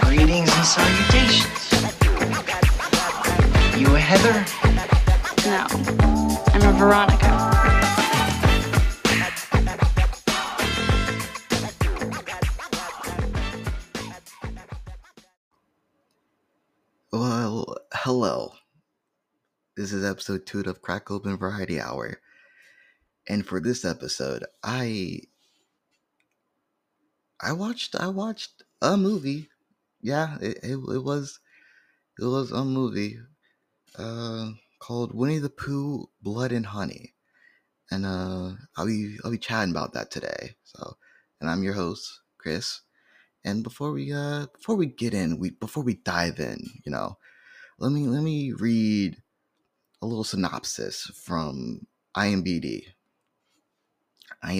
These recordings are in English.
Greetings and salutations. You a Heather? No, I'm a Veronica. Well, hello. This is episode 2 of Crack Open Variety Hour. And for this episode, I watched a movie. Yeah, it was a movie called Winnie the Pooh: Blood and Honey. And I'll be chatting about that today. So, and I'm your host, Chris. And before we dive in, you know, let me read a little synopsis from IMDb. That's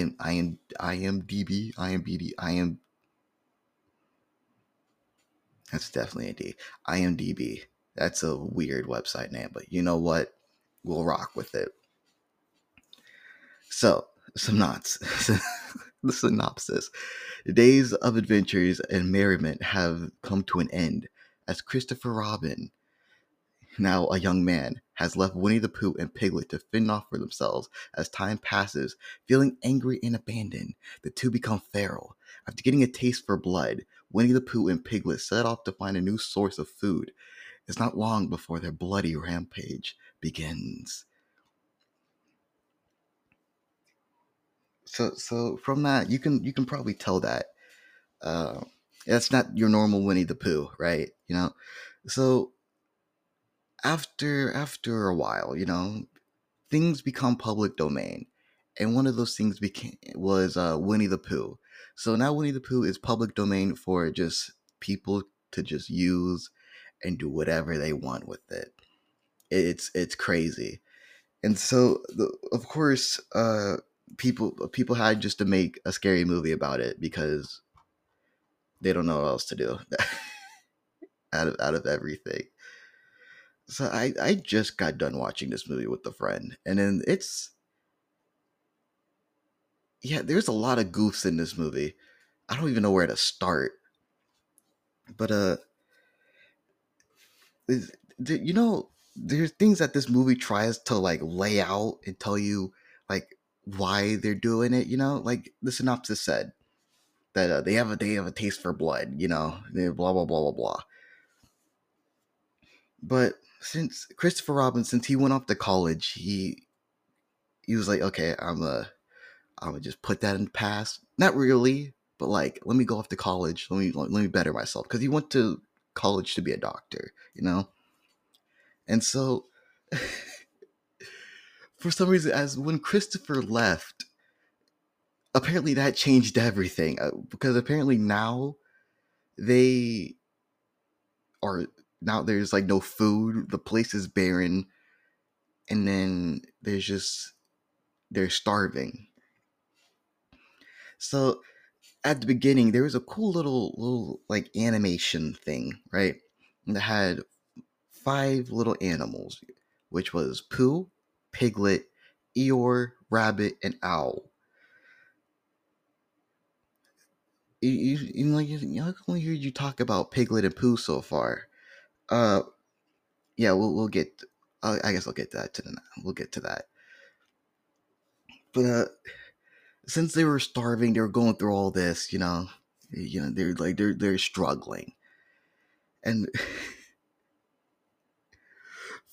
definitely a D. IMDb. That's a weird website name, but you know what? We'll rock with it. So, the synopsis. The days of adventures and merriment have come to an end as Christopher Robin, now a young man, has left Winnie the Pooh and Piglet to fend off for themselves. As time passes, feeling angry and abandoned, the two become feral. After getting a taste for blood, Winnie the Pooh and Piglet set off to find a new source of food. It's not long before their bloody rampage begins. So from that, you can probably tell that that's not your normal Winnie the Pooh, right? You know, so after a while, you know, things become public domain, and one of those things was Winnie the Pooh. So now Winnie the Pooh is public domain for just people to just use and do whatever they want with it. It's crazy, and so of course. People had just to make a scary movie about it because they don't know what else to do out of everything. So I just got done watching this movie with a friend, and then there's a lot of goofs in this movie. I don't even know where to start, but you know, there's things that this movie tries to like lay out and tell you like why they're doing it, you know, like the synopsis said that they have a taste for blood, you know, blah blah blah blah blah. But since Christopher Robin, since he went off to college, he was like, okay, I'm gonna just put that in the past. Not really, but like, let me go off to college. Let me better myself, because he went to college to be a doctor, you know, and so. For some reason, as when Christopher left, apparently that changed everything, because apparently now there's like no food, the place is barren, and then they're starving. So at the beginning, there was a cool little like animation thing, right? And it had 5 little animals, which was Pooh, Piglet, Eeyore, Rabbit, and Owl. I only heard you talk about Piglet and Pooh so far. Yeah, we'll get. I guess I'll get that to the. We'll get to that. But since they were starving, they were going through all this. You know, they're struggling, and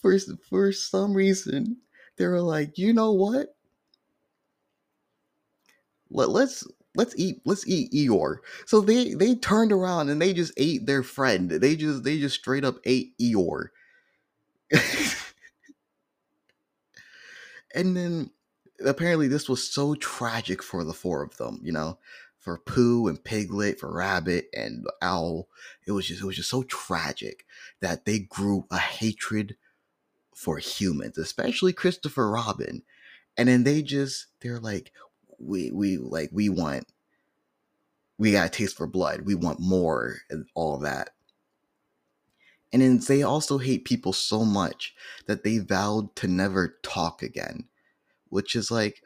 for some reason. They were like, you know what? Let's eat Eeyore. So they turned around and they just ate their friend. They just straight up ate Eeyore. And then apparently this was so tragic for the 4 of them, you know, for Pooh and Piglet, for Rabbit and Owl. It was just so tragic that they grew a hatred for humans, especially Christopher Robin. And then they're like, we got a taste for blood. We want more and all that. And then they also hate people so much that they vowed to never talk again, which is like,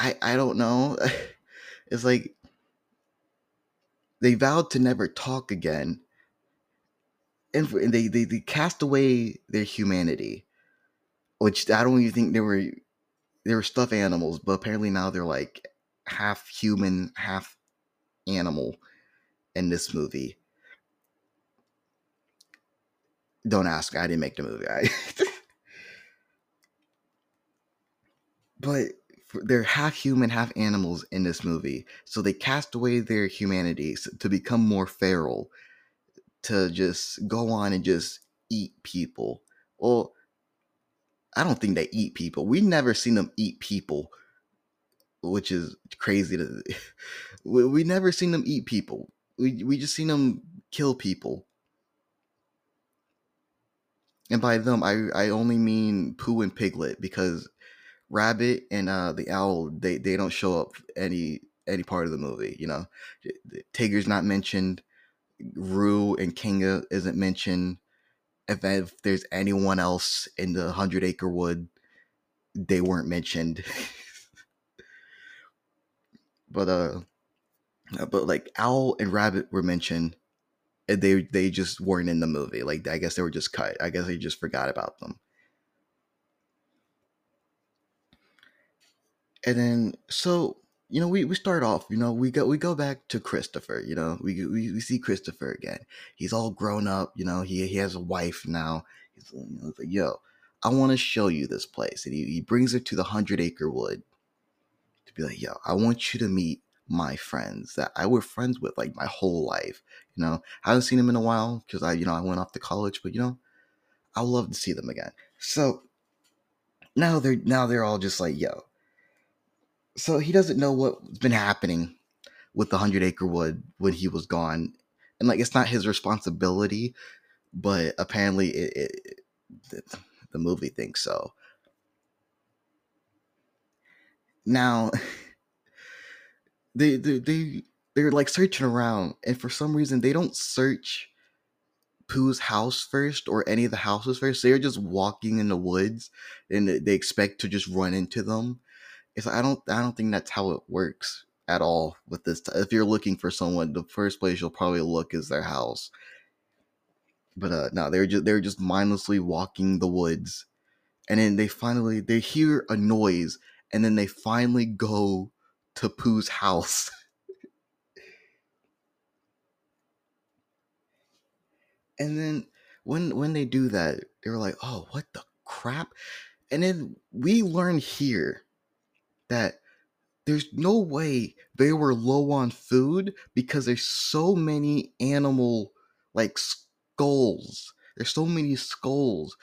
I don't know. It's like they vowed to never talk again, and they cast away their humanity, which I don't even think they were stuffed animals, but apparently now they're like half human, half animal in this movie. Don't ask. I didn't make the movie. But they're half human, half animals in this movie. So they cast away their humanity to become more feral, to just go on and just eat people. Well, I don't think they eat people. We've never seen them eat people, which is crazy. We never seen them eat people. We just seen them kill people. And by them, I only mean Pooh and Piglet, because Rabbit and the Owl, they don't show up any part of the movie, you know. Tigger's not mentioned. Roo and Kanga isn't mentioned. If there's anyone else in the 100 Acre Wood, they weren't mentioned. But like Owl and Rabbit were mentioned. They just weren't in the movie. Like, I guess they were just cut. I guess they just forgot about them. And then, so, you know, we start off, you know, we go back to Christopher, you know, we see Christopher again. He's all grown up, you know, he has a wife now. He's, you know, like, yo, I want to show you this place. And he brings her to the 100 Acre Wood to be like, yo, I want you to meet my friends that I were friends with like my whole life. You know, I haven't seen them in a while because I went off to college, but you know, I would love to see them again. So now they're all just like, yo. So he doesn't know what's been happening with the 100 Acre Wood when he was gone, and like it's not his responsibility, but apparently the movie thinks so. Now. They're like searching around, and for some reason they don't search Pooh's house first or any of the houses first. They're just walking in the woods and they expect to just run into them. It's like, I don't think that's how it works at all with this. If you're looking for someone, the first place you'll probably look is their house. But no, they're just mindlessly walking the woods, and then they hear a noise, and then they finally go to Pooh's house. And then when they do that, they were like, oh, what the crap? And then we learn here that there's no way they were low on food because there's so many animal, like, skulls. There's so many skulls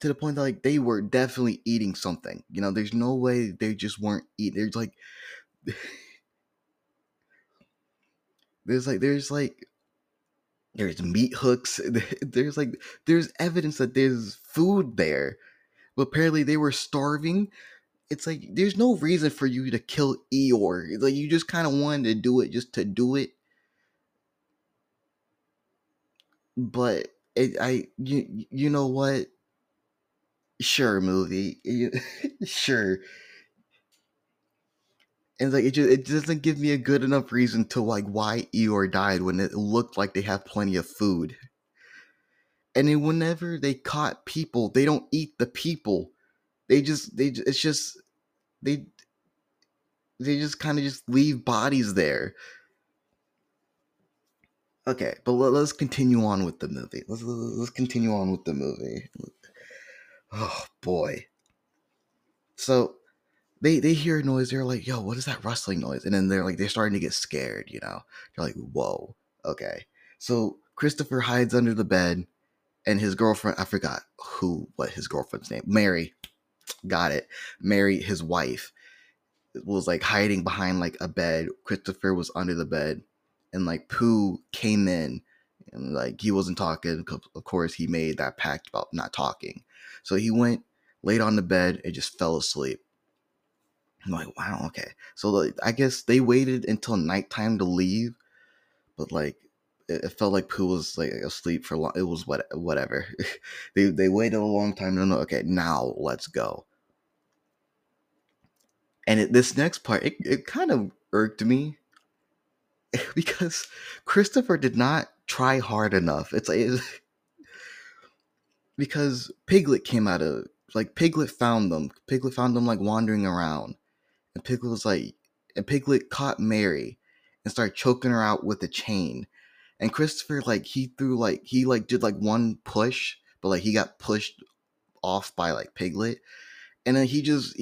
to the point that, like, they were definitely eating something. You know, there's no way they just weren't eating. There's, like... there's meat hooks, there's evidence that there's food there, but apparently they were starving. It's like, there's no reason for you to kill Eeyore. It's like you just kind of wanted to do it just to do it. But you know what, sure, movie. Sure. And like it doesn't give me a good enough reason to like why Eeyore died when it looked like they had plenty of food. And then whenever they caught people, they don't eat the people. They just leave bodies there. Okay, but let's continue on with the movie. Let's continue on with the movie. Oh boy. So. They hear a noise. They're like, yo, what is that rustling noise? And then they're starting to get scared, you know. They're like, whoa, okay. So Christopher hides under the bed, and his girlfriend, I forgot what his girlfriend's name, Mary, got it. Mary, his wife, was like hiding behind like a bed. Christopher was under the bed, and like Pooh came in, and like he wasn't talking. Of course, he made that pact about not talking. So he went, laid on the bed, and just fell asleep. I'm like, wow, okay. So, like, I guess they waited until nighttime to leave, but like it felt like Pooh was like asleep for long. It was whatever. They waited a long time. No, okay, now let's go. And this next part, it kind of irked me because Christopher did not try hard enough. It's like because Piglet came out of like Piglet found them. Piglet found them like wandering around, and Piglet was like, and Piglet caught Mary and started choking her out with a chain. And Christopher, like, he did one push, but, like, he got pushed off by, like, Piglet. And then he just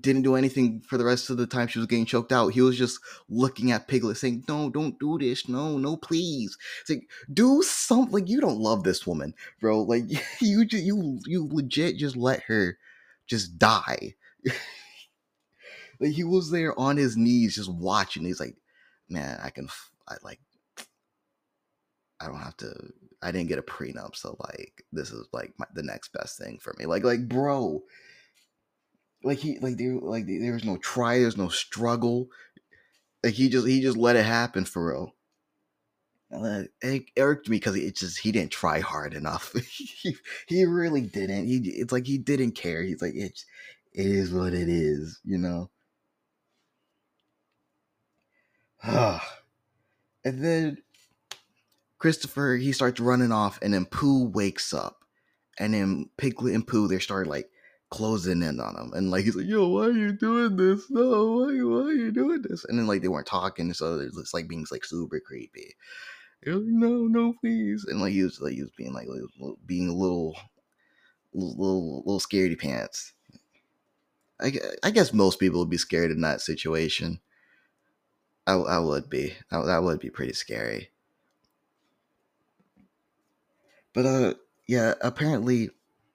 didn't do anything for the rest of the time she was getting choked out. He was just looking at Piglet saying, no, don't do this. No, please. It's like, do something. Like, you don't love this woman, bro. Like, you legit just let her just die. Like, he was there on his knees just watching. He's like, man, I don't have to, I didn't get a prenup, so, like, this is, like, the next best thing for me. Like, bro, like, there was no try, there's no struggle. Like, he just let it happen for real. And it irked me because he didn't try hard enough. He really didn't. It's like, he didn't care. He's like, it is what it is, you know? And then Christopher, he starts running off, and then Pooh wakes up, and then Piglet and Pooh, they start, like, closing in on him, and, like, he's like, yo, why are you doing this? No, why are you doing this? And then, like, they weren't talking, so it's, like, being, like, super creepy. Like, no, please. And, like, he was being, like, a little scaredy pants. I guess most people would be scared in that situation. I would be. That would be pretty scary. But, yeah, apparently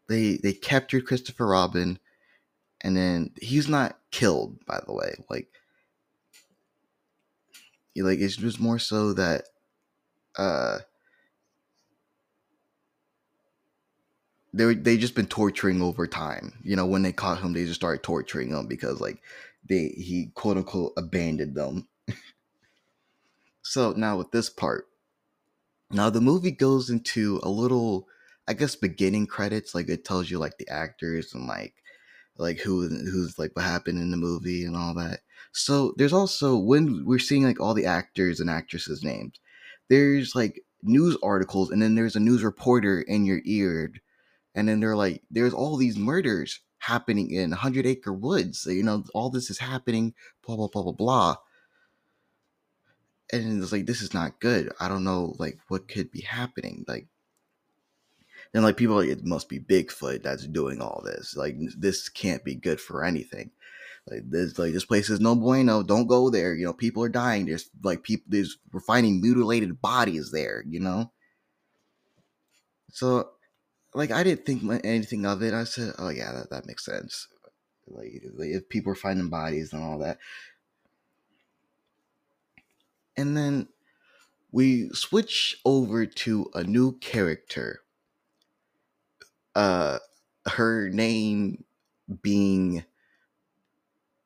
they captured Christopher Robin, and then he's not killed, by the way. Like it's just more so that, they just been torturing over time. You know, when they caught him, they just started torturing him because, like, he quote unquote abandoned them. So now with this part. Now, the movie goes into a little, I guess, beginning credits. Like, it tells you, like, the actors and, like who's, like, what happened in the movie and all that. So, there's also, when we're seeing, like, all the actors and actresses' names, there's, like, news articles, and then there's a news reporter in your ear, and then they're, like, there's all these murders happening in 100 Acre Woods. So, you know, all this is happening, blah, blah, blah, blah, blah. And it's like, this is not good. I don't know, like, what could be happening. Like, and, like, people are like, it must be Bigfoot that's doing all this. Like, this can't be good for anything. Like, this place is no bueno. Don't go there. You know, people are dying. There's, like, we're finding mutilated bodies there, you know? So, like, I didn't think anything of it. I said, oh, yeah, that makes sense. Like, if people are finding bodies and all that. And then we switch over to a new character. Her name being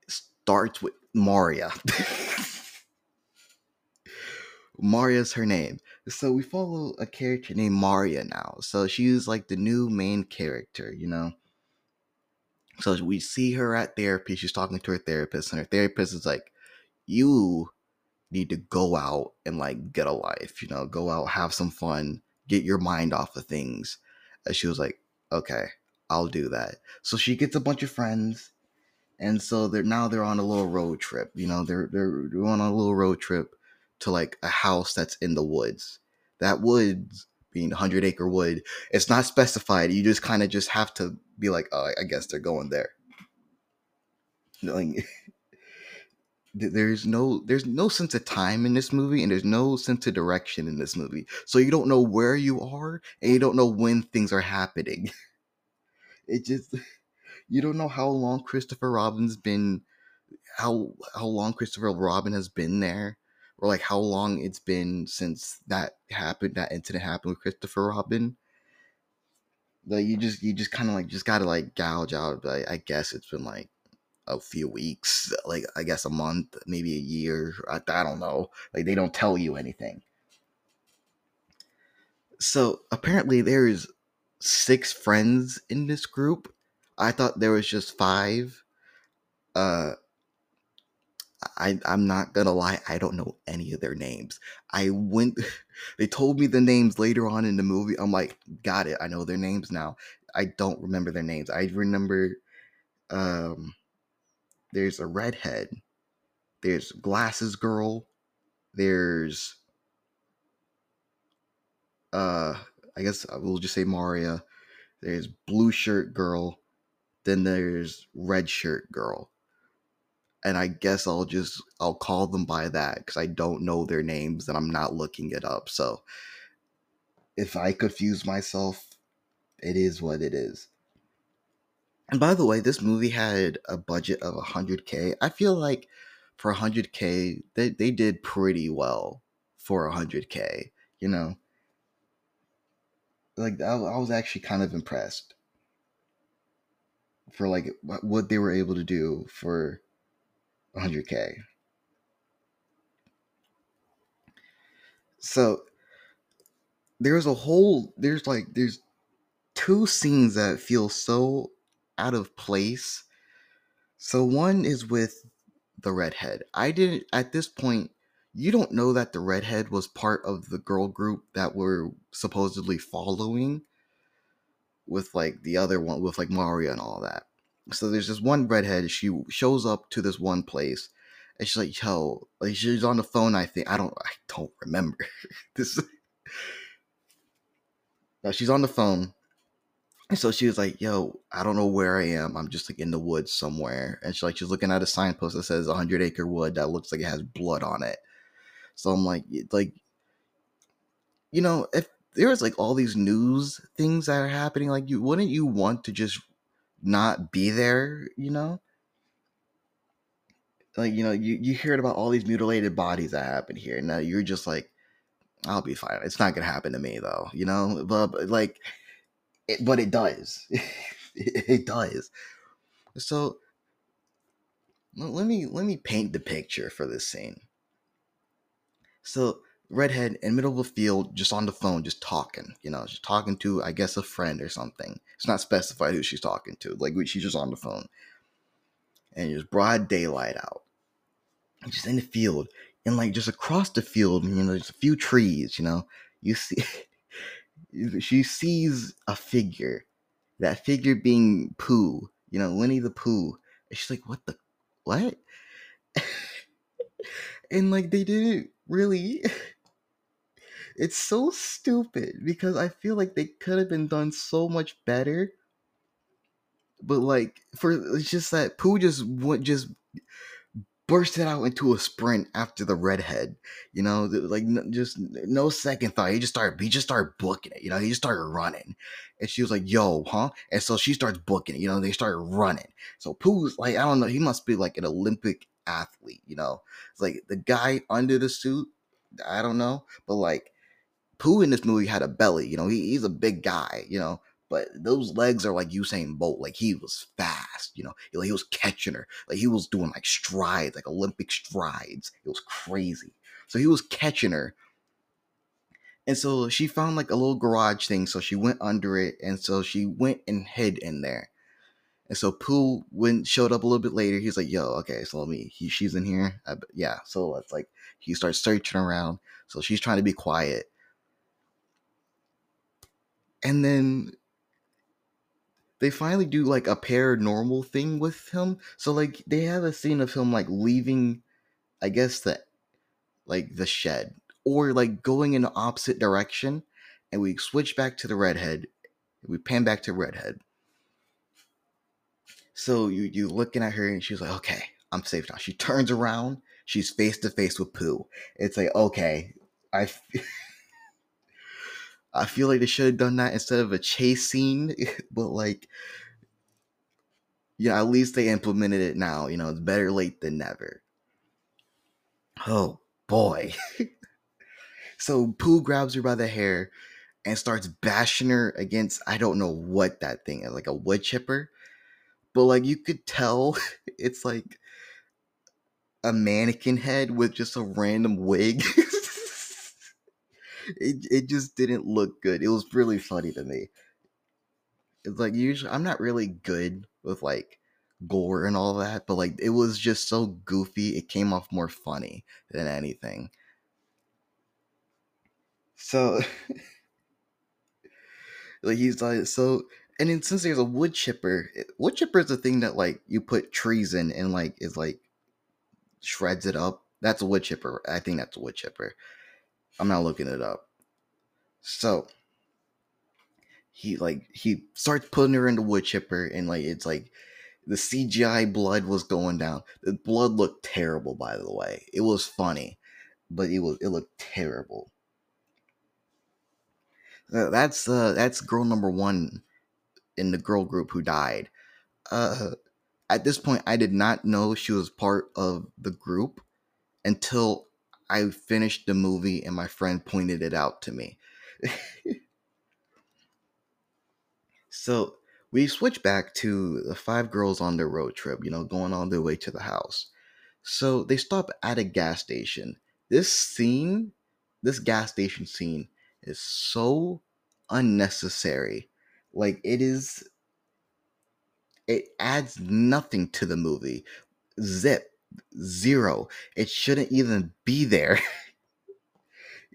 starts with Maria. Maria's her name. So we follow a character named Maria now. So she's like the new main character, you know. So we see her at therapy. She's talking to her therapist, and her therapist is like, you need to go out and, like, get a life, you know, go out, have some fun, get your mind off of things. And she was like, okay, I'll do that. So she gets a bunch of friends, and so they're on a little road trip, you know, they're on a little road trip to, like, a house that's in the woods. That woods being 100 Acre Wood. It's not specified. You just kind of just have to be like, oh, I guess they're going there. Like, there's no sense of time in this movie, and there's no sense of direction in this movie. So you don't know where you are, and you don't know when things are happening. You don't know how long Christopher Robin's been, how long Christopher Robin has been there, or, like, how long it's been since that incident happened with Christopher Robin. Like, you just kind of, like, just gotta, like, gouge out. Like, I guess it's been, like, a few weeks, like, I guess a month, maybe a year. I don't know. Like, they don't tell you anything. So apparently there's 6 friends in this group. I thought there was just 5. I'm not gonna lie, I don't know any of their names. They told me the names later on in the movie. I'm like, got it, I know their names now. I don't remember their names. I remember there's a redhead, there's glasses girl, there's I guess we'll just say Maria, there's blue shirt girl, then there's red shirt girl. And I guess I'll call them by that because I don't know their names and I'm not looking it up. So if I confuse myself, it is what it is. And by the way, this movie had a budget of $100,000. I feel like for $100,000, they did pretty well for $100,000, you know? Like, I was actually kind of impressed for, like, what they were able to do for $100,000. So there's 2 scenes that feel so out of place. So one is with the redhead. At this point, you don't know that the redhead was part of the girl group that we're supposedly following with, like, the other one with, like, Mario and all that. So there's this one redhead. She shows up to this one place, and she's like, "Yo," like, she's on the phone. I think I don't remember this. No, she's on the phone, and so she was like, "Yo, I don't know where I am. I'm just, like, in the woods somewhere." And she's looking at a signpost that says 100 Acre Wood that looks like it has blood on it. So I'm like, you know, if there was, like, all these news things that are happening, like, wouldn't you want to just not be there, you know? Like, you know, you heard about all these mutilated bodies that happen here. Now you're just like, I'll be fine. It's not gonna happen to me, though, you know. But like, but it does. It does. So let me paint the picture for this scene. So redhead in middle of the field, just on the phone, just talking, you know, just talking to, I guess, a friend or something. It's not specified who she's talking to. Like, she's just on the phone. And just broad daylight out. And just in the field. And, like, just across the field, you know, there's a few trees, you know. You see, she sees a figure. That figure being Pooh, you know, Winnie the Pooh. And she's like, what? And, like, they didn't really... It's so stupid because I feel like they could have been done so much better. But, like, it's just that Pooh just bursted out into a sprint after the redhead, you know, like, just no second thought. He just started booking it, you know, he just started running. And she was like, "Yo, huh?" And so she starts booking it, you know, they started running. So Pooh's like, I don't know, he must be like an Olympic athlete, you know. It's like the guy under the suit, I don't know, but, like, Pooh in this movie had a belly, you know, he's a big guy, you know, but those legs are like Usain Bolt. Like, he was fast, you know, he was catching her, like, he was doing, like, strides, like Olympic strides. It was crazy. So he was catching her, and so she found, like, a little garage thing, so she went under it, and so she went and hid in there. And so Pooh showed up a little bit later. He's like, "Yo, okay, so she's in here." Yeah, so let's, like, he starts searching around. So she's trying to be quiet. And then they finally do, like, a paranormal thing with him. So, like, they have a scene of him, like, leaving, I guess, the shed. Or, like, going in the opposite direction. And we switch back to the redhead. We pan back to redhead. So you looking at her, and she's like, "Okay, I'm safe now." She turns around. She's face to face with Pooh. It's like, okay, I feel like they should have done that instead of a chase scene. But, like, yeah, at least they implemented it now. You know, it's better late than never. Oh, boy. So Pooh grabs her by the hair and starts bashing her against, I don't know what that thing is, like a wood chipper. But, like, you could tell it's, like, a mannequin head with just a random wig. It just didn't look good. It was really funny to me. It's like, usually I'm not really good with like gore and all that, but like it was just so goofy. It came off more funny than anything. So like he's like, so, and then since there's a wood chipper, wood chipper is the thing that like you put trees in and like is like shreds it up. That's a wood chipper. I think that's a wood chipper. I'm not looking it up. So he starts putting her in the wood chipper, and like it's like the CGI blood was going down. The blood looked terrible, by the way. It was funny, but it looked terrible. That's girl number one in the girl group who died. At this point, I did not know she was part of the group until I finished the movie and my friend pointed it out to me. So we switch back to the five girls on their road trip, you know, going all their way to the house. So they stop at a gas station. This gas station scene is so unnecessary. Like it adds nothing to the movie. Zip. Zero. It shouldn't even be there.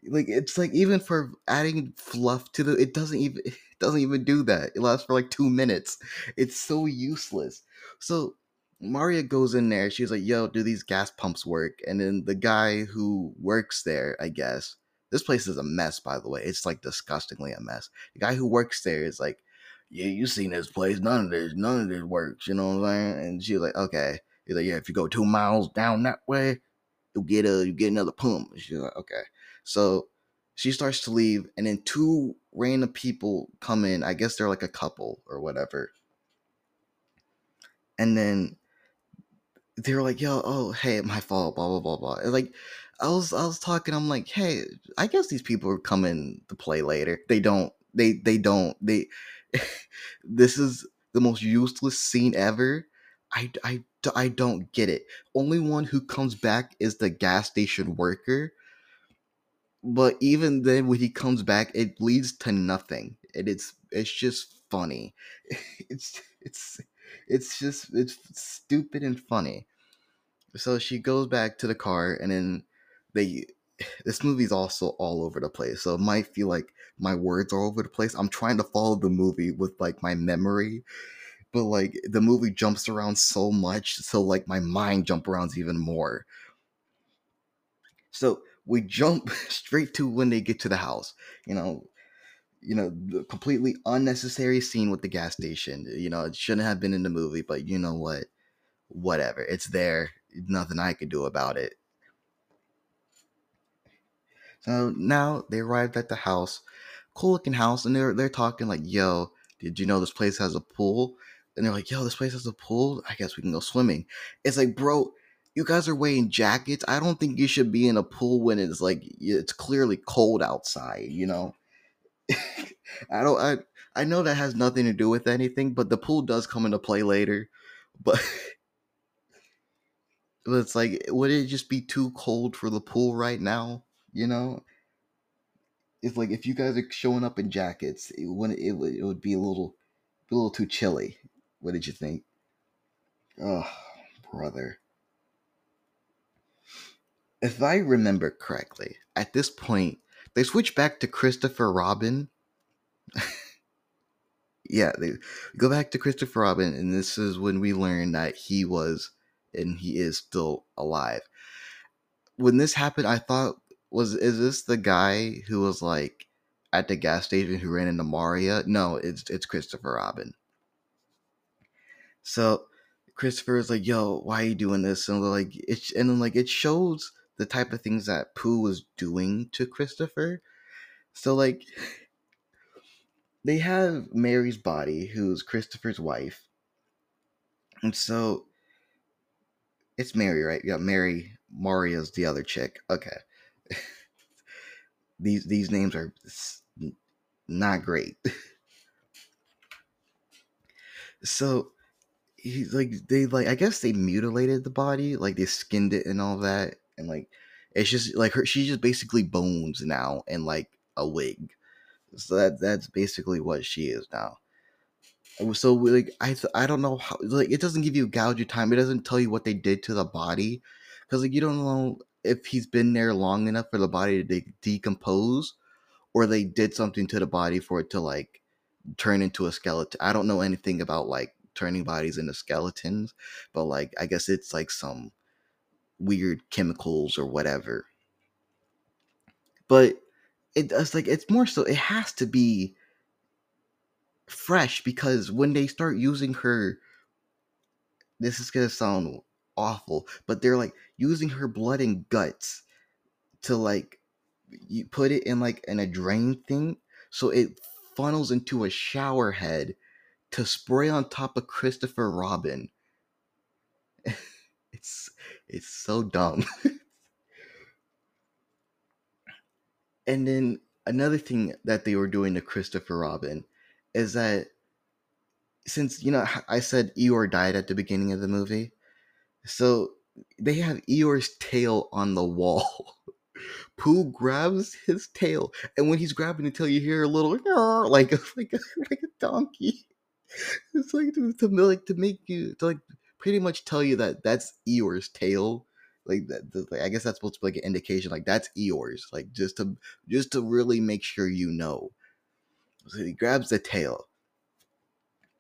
Like it's like, even for adding fluff to it doesn't even do that. It lasts for like 2 minutes. It's so useless. So Maria goes in there, she's like, yo, do these gas pumps work? And then the guy who works there, I guess, this place is a mess, by the way. It's like disgustingly a mess. The guy who works there is like, yeah, you seen this place, none of this works, you know what I'm saying? And she's like, okay. He's like, yeah, if you go 2 miles down that way, you get another pump. And she's like, okay. So she starts to leave, and then two random people come in. I guess they're like a couple or whatever. And then they're like, yo, oh, hey, my fault, blah, blah, blah, blah. And like, I was talking, I'm like, hey, I guess these people are coming to play later. They don't. This is the most useless scene ever. I don't get it. Only one who comes back is the gas station worker. But even then, when he comes back, it leads to nothing. And it's just funny. It's stupid and funny. So she goes back to the car, and then this movie's also all over the place. So it might feel like my words are all over the place. I'm trying to follow the movie with like my memory. But like the movie jumps around so much, so like my mind jumps around even more. So we jump straight to when they get to the house. You know, the completely unnecessary scene with the gas station. You know, it shouldn't have been in the movie, but you know what? Whatever. It's there. Nothing I could do about it. So now they arrived at the house. Cool looking house, and they're talking like, yo, did you know this place has a pool? And they're like, yo, this place has a pool? I guess we can go swimming. It's like, bro, you guys are wearing jackets. I don't think you should be in a pool when it's like, it's clearly cold outside, you know? I know that has nothing to do with anything, but the pool does come into play later. But it's like, would it just be too cold for the pool right now? You know? It's like, if you guys are showing up in jackets, it would be a little too chilly. What did you think? Oh, brother. If I remember correctly, at this point, they switch back to Christopher Robin. Yeah, they go back to Christopher Robin, and this is when we learn that he was, and he is still alive. When this happened, I thought, is this the guy who was like at the gas station who ran into Maria? No, it's Christopher Robin. So Christopher is like, yo, why are you doing this? And like it shows the type of things that Pooh was doing to Christopher. So like they have Mary's body, who's Christopher's wife. And so it's Mary, right? Yeah, Mary. Maria's the other chick. Okay. These names are not great. So he's like, they like, I guess they mutilated the body, like they skinned it and all that, and like it's just like her, she's just basically bones now, and like a wig. So that's basically what she is now. So like I don't know how, like, it doesn't give you gouge your time. It doesn't tell you what they did to the body, because like you don't know if he's been there long enough for the body to decompose, or they did something to the body for it to like turn into a skeleton. I don't know anything about like turning bodies into skeletons, but like I guess it's like some weird chemicals or whatever. But it's like, it's more so, it has to be fresh, because when they start using her, this is gonna sound awful, but they're like using her blood and guts to like, you put it in like in a drain thing, so it funnels into a shower head to spray on top of Christopher Robin. It's so dumb. And then another thing that they were doing to Christopher Robin is that, since, you know, I said Eeyore died at the beginning of the movie, so they have Eeyore's tail on the wall. Pooh grabs his tail, and when he's grabbing the tail, you hear a little like a donkey. It's like to make you to like pretty much tell you that that's Eeyore's tail. Like that, like, I guess that's supposed to be like an indication, like that's Eeyore's, like just to really make sure you know. So he grabs the tail,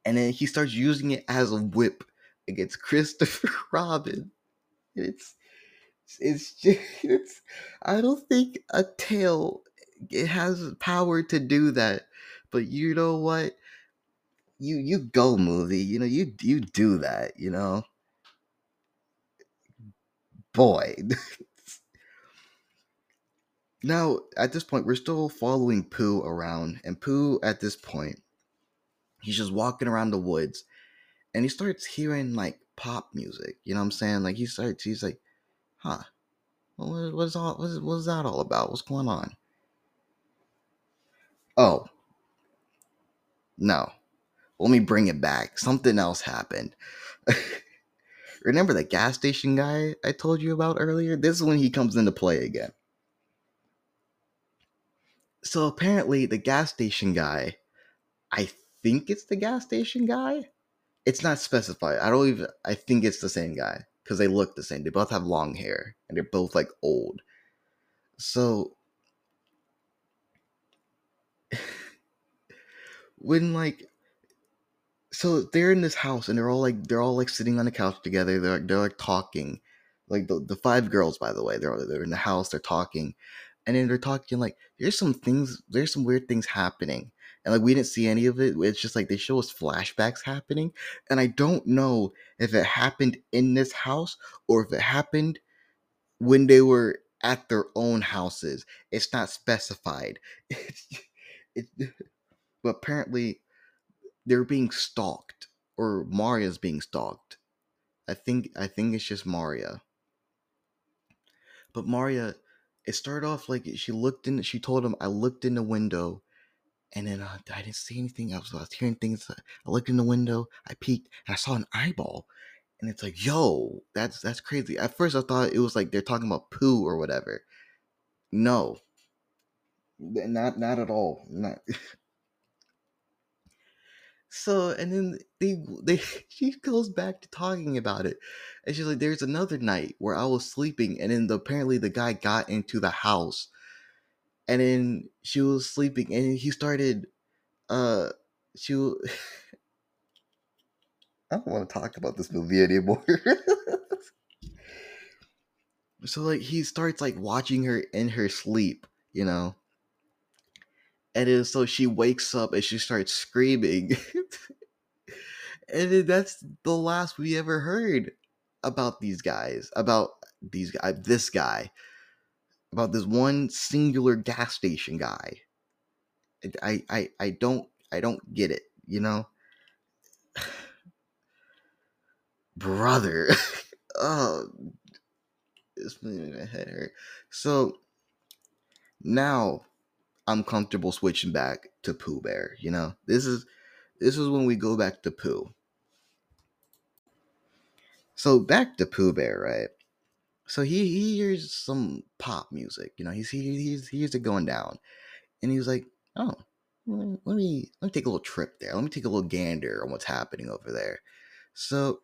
and then he starts using it as a whip against Christopher Robin. And it's just I don't think a tail, it has power to do that. But you know what? You go, movie. You know, you do that, you know. Boy. Now, at this point, we're still following Pooh around, and Pooh, at this point, he's just walking around the woods, and he starts hearing, like, pop music, you know what I'm saying? Like, he's like, huh, what's that all about? What's going on? Oh, no, let me bring it back. Something else happened. Remember the gas station guy I told you about earlier? This is when he comes into play again. So apparently the gas station guy, I think it's the gas station guy. It's not specified. I think it's the same guy, because they look the same. They both have long hair, and they're both like old. So so they're in this house, and they're all like sitting on the couch together. They're like talking, like the five girls, by the way, they're in the house, they're talking. And then they're talking like, there's some weird things happening. And like, we didn't see any of it. It's just like, they show us flashbacks happening. And I don't know if it happened in this house or if it happened when they were at their own houses. It's not specified. But apparently they're being stalked, or Maria's being stalked. I think it's just Maria. But Maria... It started off like she told him, I looked in the window, and then I didn't see anything else. I was hearing things. I looked in the window, I peeked, and I saw an eyeball. And it's like, yo, that's crazy. At first I thought it was like they're talking about Pooh or whatever. No. Not at all. Not. So, and then she goes back to talking about it, and she's like, there's another night where I was sleeping, and then apparently the guy got into the house, and then she was sleeping, and he started, I don't want to talk about this movie anymore. So, like, he starts, like, watching her in her sleep, you know? And then so she wakes up and she starts screaming. And then that's the last we ever heard about these guys. About this guy. About this one singular gas station guy. I don't get it, you know? Brother. Oh, this made my head hurt. So now I'm comfortable switching back to Pooh Bear, you know? This is when we go back to Pooh. So back to Pooh Bear, right? So he hears some pop music, you know, he hears it going down. And he was like, oh, let me take a little trip there. Let me take a little gander on what's happening over there. So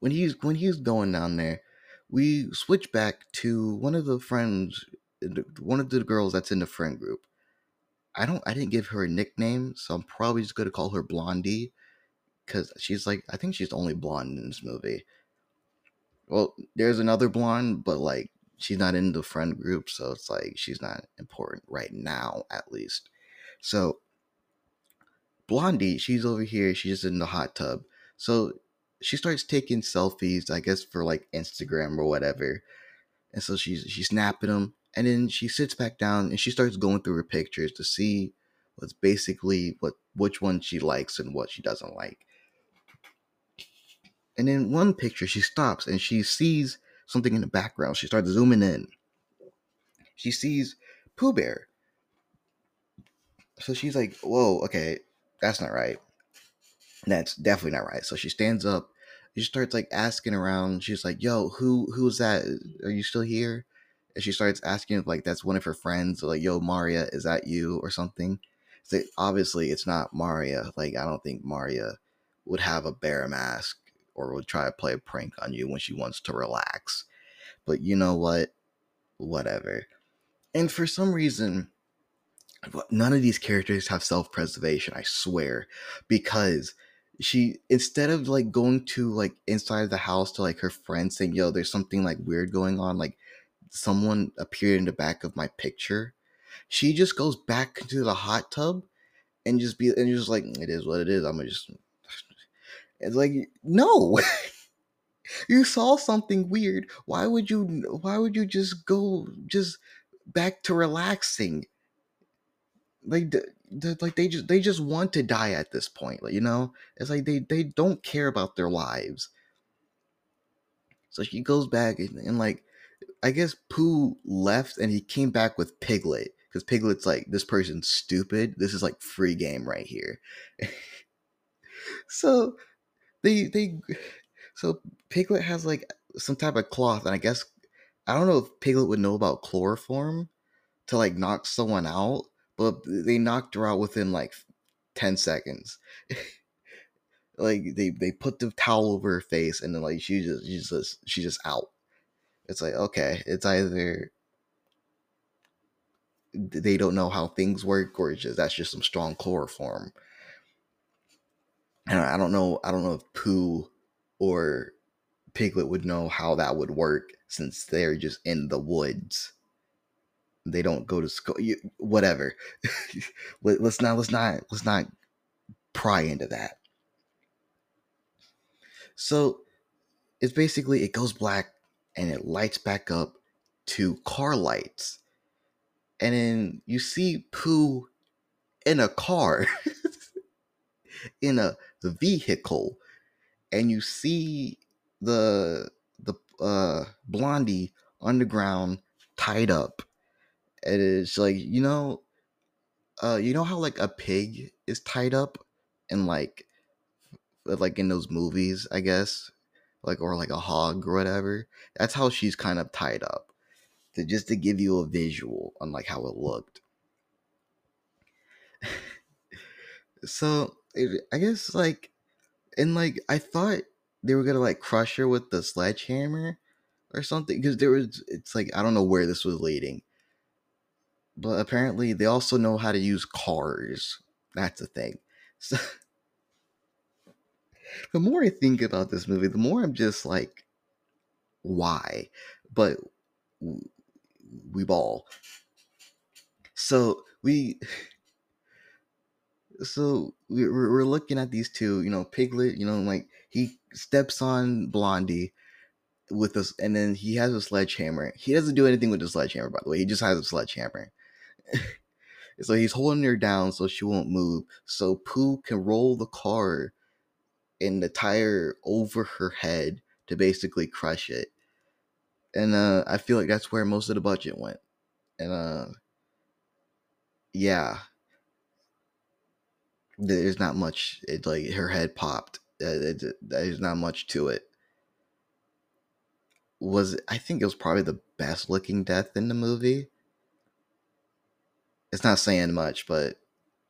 when he was going down there, we switch back to one of the friends, one of the girls that's in the friend group. I didn't give her a nickname, so I'm probably just gonna call her Blondie, because she's like, I think she's the only blonde in this movie. Well, there's another blonde, but like she's not in the friend group, so it's like she's not important right now, at least. So Blondie, she's over here, she's in the hot tub. So she starts taking selfies, I guess, for like Instagram or whatever. And so she's snapping them. And then she sits back down and she starts going through her pictures to see what's basically which one she likes and what she doesn't like. And in one picture, she stops and she sees something in the background. She starts zooming in. She sees Pooh Bear. So she's like, whoa, okay, that's not right. That's definitely not right. So she stands up. She starts like asking around. She's like, yo, who's that? Are you still here? And she starts asking if like that's one of her friends, or like, yo, Maria, is that you or something? So obviously it's not Maria. Like, I don't think Maria would have a bear mask or would try to play a prank on you when she wants to relax. But you know what? Whatever. And for some reason, none of these characters have self-preservation, I swear, because she, instead of like going to like inside the house to like her friend saying, yo, there's something like weird going on, like someone appeared in the back of my picture, she just goes back into the hot tub and just like, it is what it is. I'm gonna just, it's like, no. You saw something weird. Why would you just go just back to relaxing? Like, they just want to die at this point. Like, you know, it's like they don't care about their lives. So she goes back and like, I guess Pooh left and he came back with Piglet, because Piglet's like, this person's stupid. This is like free game right here. So so Piglet has like some type of cloth, and I guess, I don't know if Piglet would know about chloroform to like knock someone out, but they knocked her out within like 10 seconds. Like they put the towel over her face, and then like she's just out. It's like, okay, it's either they don't know how things work, or it's just, that's just some strong chloroform. And I don't know if Pooh or Piglet would know how that would work, since they're just in the woods. They don't go to school. Whatever. Let's not pry into that. So it's basically, it goes black and it lights back up to car lights, and then you see Pooh in a car, in a vehicle, and you see the Blondie on the ground tied up. And it's like, you know how like a pig is tied up and like in those movies, I guess, like, or like a hog or whatever. That's how she's kind of tied up, just to give you a visual on like how it looked. So I guess like, and like, I thought they were gonna like crush her with the sledgehammer or something, because it's like, I don't know where this was leading. But apparently they also know how to use cars. That's a thing. So the more I think about this movie, the more I'm just like, why? But we ball. So we're looking at these two, Piglet, like he steps on Blondie with us, and then he has a sledgehammer. He doesn't do anything with the sledgehammer, by the way. He just has a sledgehammer. So he's holding her down so she won't move, so Pooh can roll the car and the tire over her head to basically crush it. And I feel like that's where most of the budget went. And yeah, there's not much. It like, her head popped. There's not much to it. I think it was probably the best looking death in the movie. it's not saying much, but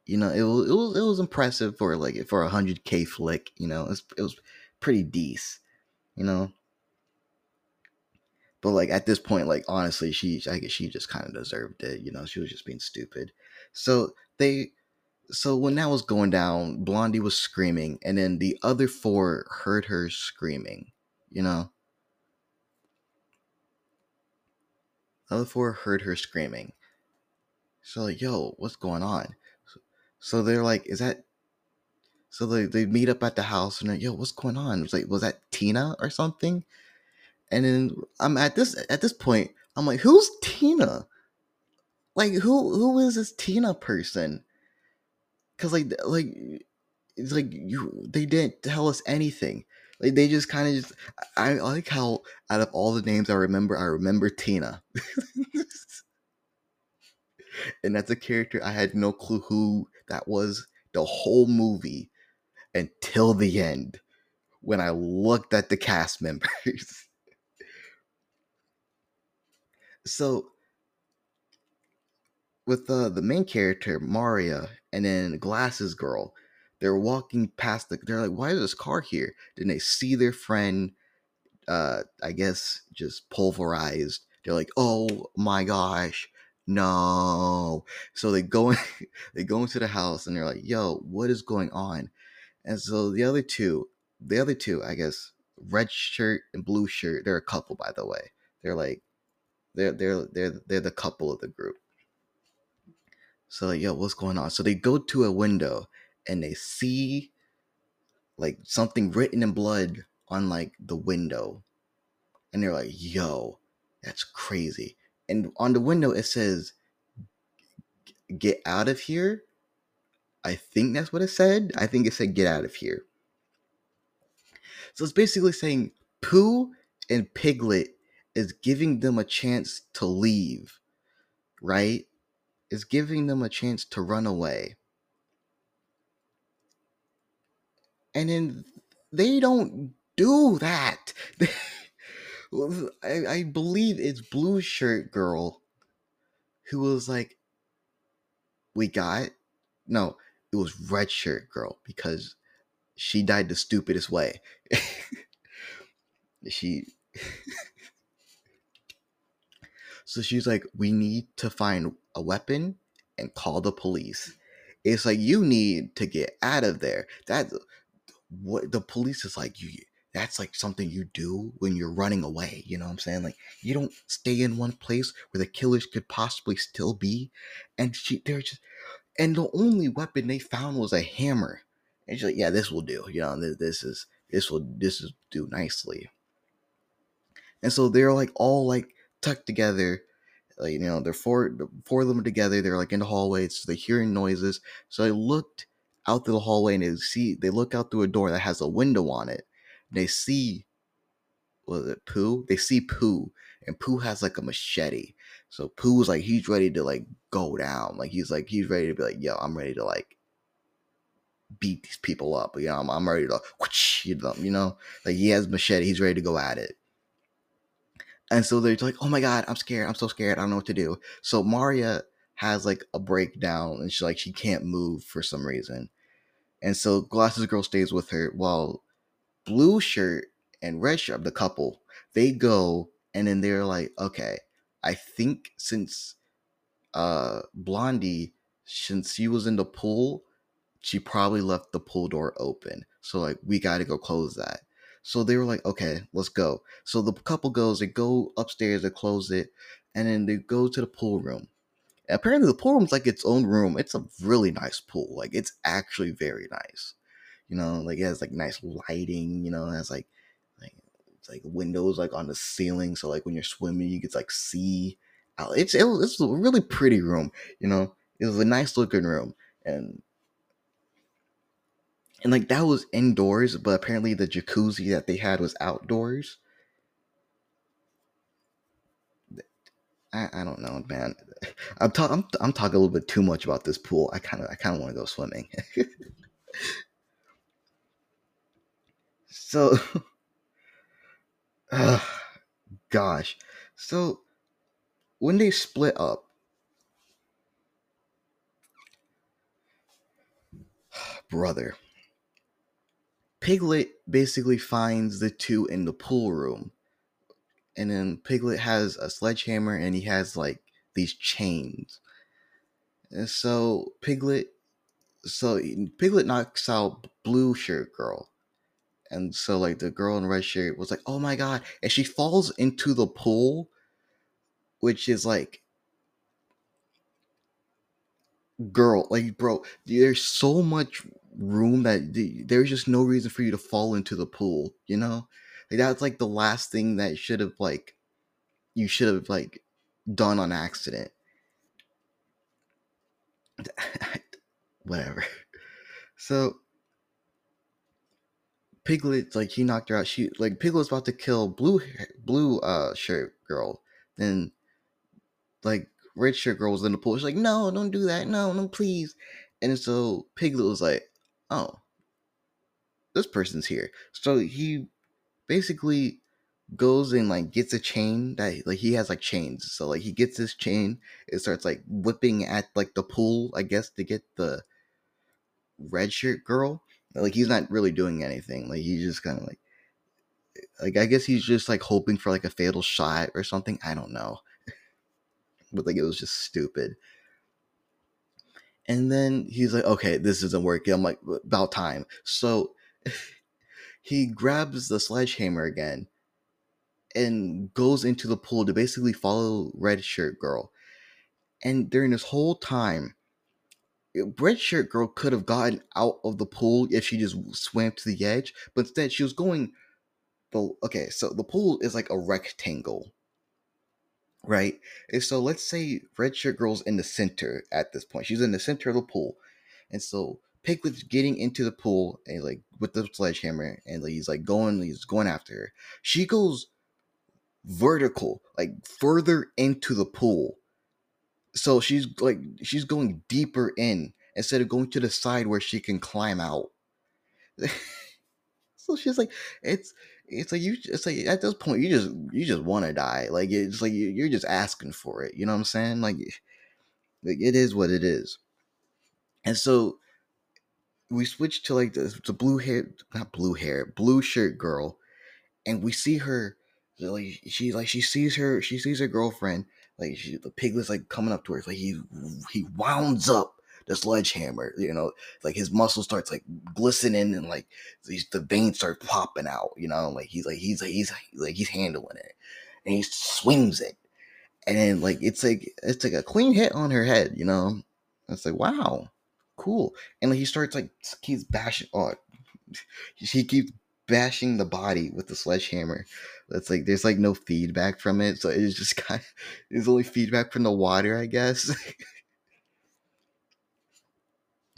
you know, it was impressive for like for a 100K flick. You know, it was pretty decent. You know, but like at this point, like honestly, I guess she just kind of deserved it. You know, she was just being stupid. So when that was going down, Blondie was screaming, and then the other four heard her screaming. You know, the other four heard her screaming. So like, yo, what's going on? So they're like, is that? So they meet up at the house and they're, yo, what's going on? It's like, was that Tina or something? And then I'm at this point, I'm like, who's Tina? Like who is this Tina person? Cause like it's like they didn't tell us anything. Like they just kind of just I like how out of all the names I remember Tina. And that's a character I had no clue who that was the whole movie until the end when I looked at the cast members. So with the main character, Maria, and then Glasses Girl, they're walking past they're like, why is this car here? Then they see their friend, I guess, just pulverized. They're like, oh my gosh. No. So they go into the house and they're like, yo, what is going on? And so the other two, I guess, red shirt and blue shirt, they're a couple, by the way. They're like they're the couple of the group. So like, yo, what's going on? So they go to a window and they see like something written in blood on like the window. And they're like, yo, that's crazy. And on the window, it says, get out of here. I think that's what it said. I think it said, get out of here. So it's basically saying Pooh and Piglet is giving them a chance to leave, right? It's giving them a chance to run away. And then they don't do that. I believe it's Blue Shirt Girl who was like, it was Red Shirt Girl because she died the stupidest way. So she's like, we need to find a weapon and call the police. It's like, you need to get out of there. That's what the police is like, that's like something you do when you're running away. You know what I'm saying? Like, you don't stay in one place where the killers could possibly still be. And the only weapon they found was a hammer. And she's like, yeah, this will do. You know, this will do nicely. And so they're like all like tucked together. Like, you know, they're four of them together. They're like in the hallway. So they're hearing noises. So they looked out through the hallway and they look out through a door that has a window on it. They see, was it Pooh? They see Pooh, and Pooh has like a machete. So Pooh's like, he's ready to like go down. Like, he's ready to be like, yo, I'm ready to like beat these people up. You know, I'm ready to, like, whoosh, you know, like he has a machete. He's ready to go at it. And so they're like, oh my God, I'm scared. I'm so scared. I don't know what to do. So Maria has like a breakdown and she's like, she can't move for some reason. And so Glasses Girl stays with her while Blue Shirt and Red Shirt, the couple, they go and then they're like, okay, I think since Blondie, since she was in the pool, she probably left the pool door open. So like, we got to go close that. So they were like, okay, let's go. So the couple goes, they go upstairs, they close it, and then they go to the pool room. And apparently the pool room's like its own room. It's a really nice pool. Like, it's actually very nice. You know, like, it has like nice lighting, you know, it has like it's like windows like on the ceiling. So like when you're swimming, you could like see out. It's a really pretty room, you know, it was a nice looking room. And like that was indoors, but apparently the jacuzzi that they had was outdoors. I don't know, man. I'm talking a little bit too much about this pool. I kind of want to go swimming. So, gosh. So, when they split up, brother. Piglet basically finds the two in the pool room. And then Piglet has a sledgehammer and he has like these chains. And so Piglet knocks out Blue Shirt Girl. And so like the girl in red shirt was like, oh my God. And she falls into the pool, which is like, girl, like, bro, there's so much room that there's just no reason for you to fall into the pool, you know? Like, that's like the last thing that you should have done on accident. Whatever. So Piglet's like, he knocked her out. She like, Piglet's about to kill blue shirt girl. Then like red shirt girl was in the pool. She's like, no, don't do that. No, please. And so Piglet was like, oh, this person's here. So he basically goes and like gets a chain that like he has like chains. So like he gets this chain and starts like whipping at like the pool, I guess, to get the red shirt girl. Like he's not really doing anything. Like he's just kind of like I guess he's just like hoping for like a fatal shot or something. I don't know. But like it was just stupid. And then he's like, okay, this isn't working. I'm like, about time. So he grabs the sledgehammer again and goes into the pool to basically follow Red Shirt Girl. And during this whole time, Red Shirt Girl could have gotten out of the pool if she just swam to the edge. But instead, she was going... Okay, so the pool is like a rectangle, right? And so let's say Red Shirt Girl's in the center at this point. She's in the center of the pool. And so Piglet's getting into the pool and like with the sledgehammer, and like, he's going after her. She goes vertical, like further into the pool. So she's going deeper in instead of going to the side where she can climb out. So she's like, it's like at this point you just want to die. Like it's like you're just asking for it. You know what I'm saying? Like it is what it is. And so we switch to like the blue shirt girl, and we see her. Like she sees her girlfriend. Like the Piglet's like coming up to her. It's like he wounds up the sledgehammer, you know, like his muscle starts like glistening and like the veins start popping out, you know, like he's handling it, and he swings it, and then like it's like a clean hit on her head, you know. And it's like, wow, cool. And like he keeps bashing the body with the sledgehammer. That's like there's like no feedback from it, so it's just kind of, there's only feedback from the water, I guess.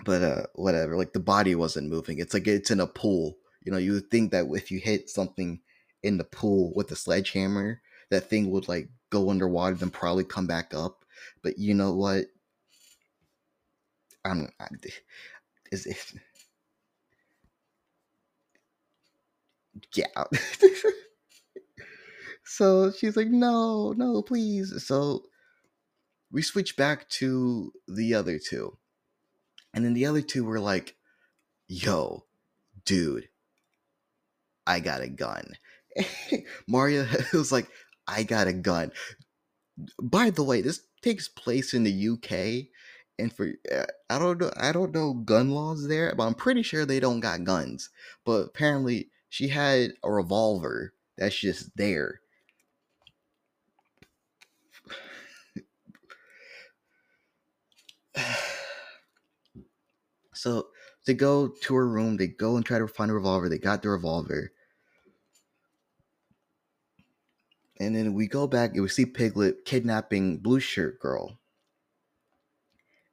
But whatever, like the body wasn't moving. It's like it's in a pool. You know, you would think that if you hit something in the pool with a sledgehammer, that thing would like go underwater then probably come back up. But you know what? Yeah. So she's like, no, please. So we switch back to the other two. And then the other two were like, yo, dude, I got a gun. Mario was like, I got a gun. By the way, this takes place in the UK. And for, I don't know gun laws there, but I'm pretty sure they don't got guns. But apparently she had a revolver that's just there. So they go to her room, they go and try to find a revolver, they got the revolver. And then we go back and we see Piglet kidnapping Blue Shirt Girl.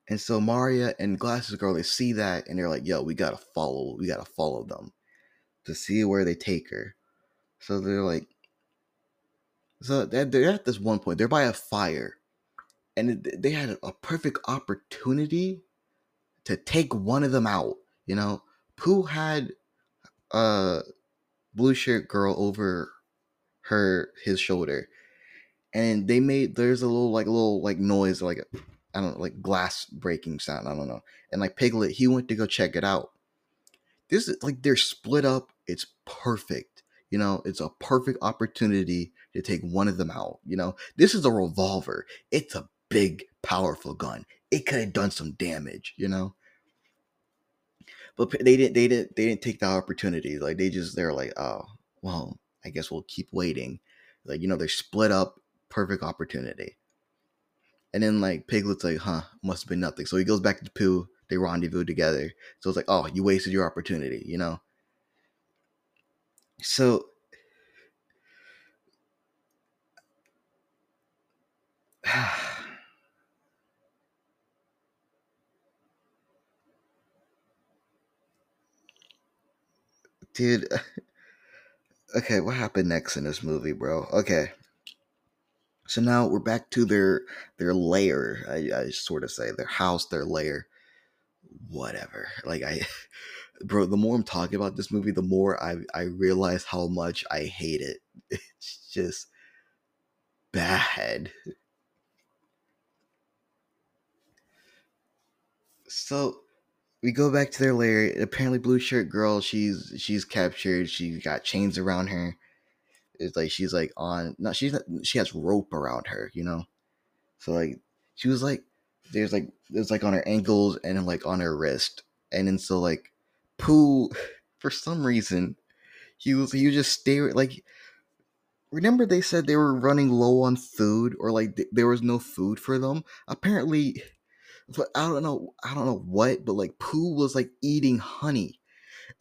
And so Maria and Glasses Girl, they see that and they're like, yo, we gotta follow them to see where they take her. So they're like, so they're at this one point, they're by a fire. And they had a perfect opportunity to take one of them out, you know. Pooh had Blue Shirt Girl over his shoulder, and they made there's a little noise, like, I don't know, like glass breaking sound, I don't know. And like Piglet, he went to go check it out, this is like, they're split up. It's perfect. You know, it's a perfect opportunity to take one of them out. You know, this is a revolver. It's a big, powerful gun. It could have done some damage, you know, but they didn't take the opportunity. Like they're like, oh, well, I guess we'll keep waiting. Like, you know, they're split up, perfect opportunity. And then like Piglet's like, huh, must've been nothing. So he goes back to Pooh. They rendezvous together. So it's like, oh, you wasted your opportunity, you know? So dude, okay, what happened next in this movie, bro? Okay. So now we're back to their lair. I sort of say their house, their lair. Whatever. Like bro, the more I'm talking about this movie, the more I realize how much I hate it. It's just bad. So we go back to their lair. Apparently Blue Shirt Girl, she's captured. She got chains around her. It's like she's like on no, she's not, she has rope around her, you know? So like she was like there's like it's like on her ankles and then like on her wrist. And then so like Pooh, for some reason, he was just staring. Like, remember they said they were running low on food, or like there was no food for them? Apparently, but I don't know what, but like Pooh was like eating honey.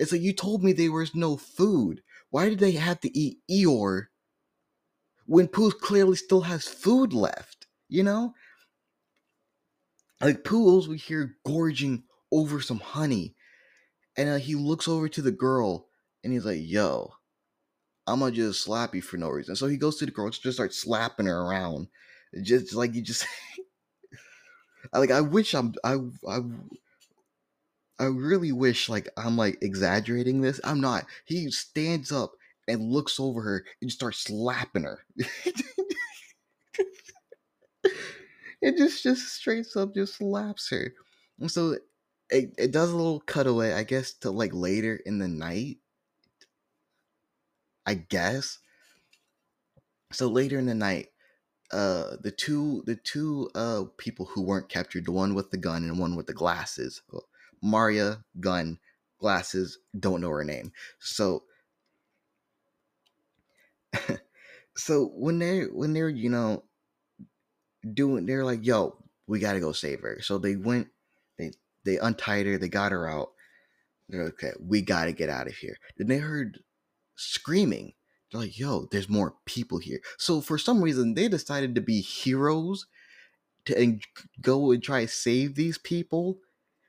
It's like, you told me there was no food. Why did they have to eat Eeyore when Pooh clearly still has food left, you know? Like Pooh's, we hear gorging over some honey, and he looks over to the girl, and he's like, "Yo, I'm gonna just slap you for no reason." So he goes to the girl, and just starts slapping her around, just like you just. Like I really wish like I'm like exaggerating this. I'm not. He stands up and looks over her and starts slapping her. It just straight up just slaps her. And so it does a little cutaway, I guess, to like later in the night, I guess. So later in the night, the two people who weren't captured, the one with the gun and one with the glasses, well, Maria, gun, glasses, don't know her name. So so when they're, you know, they're like, yo, we gotta go save her. So they went, they untied her, they got her out. They're like, okay, we gotta get out of here. Then they heard screaming. They're like, yo, there's more people here. So for some reason, they decided to be heroes and go and try to save these people.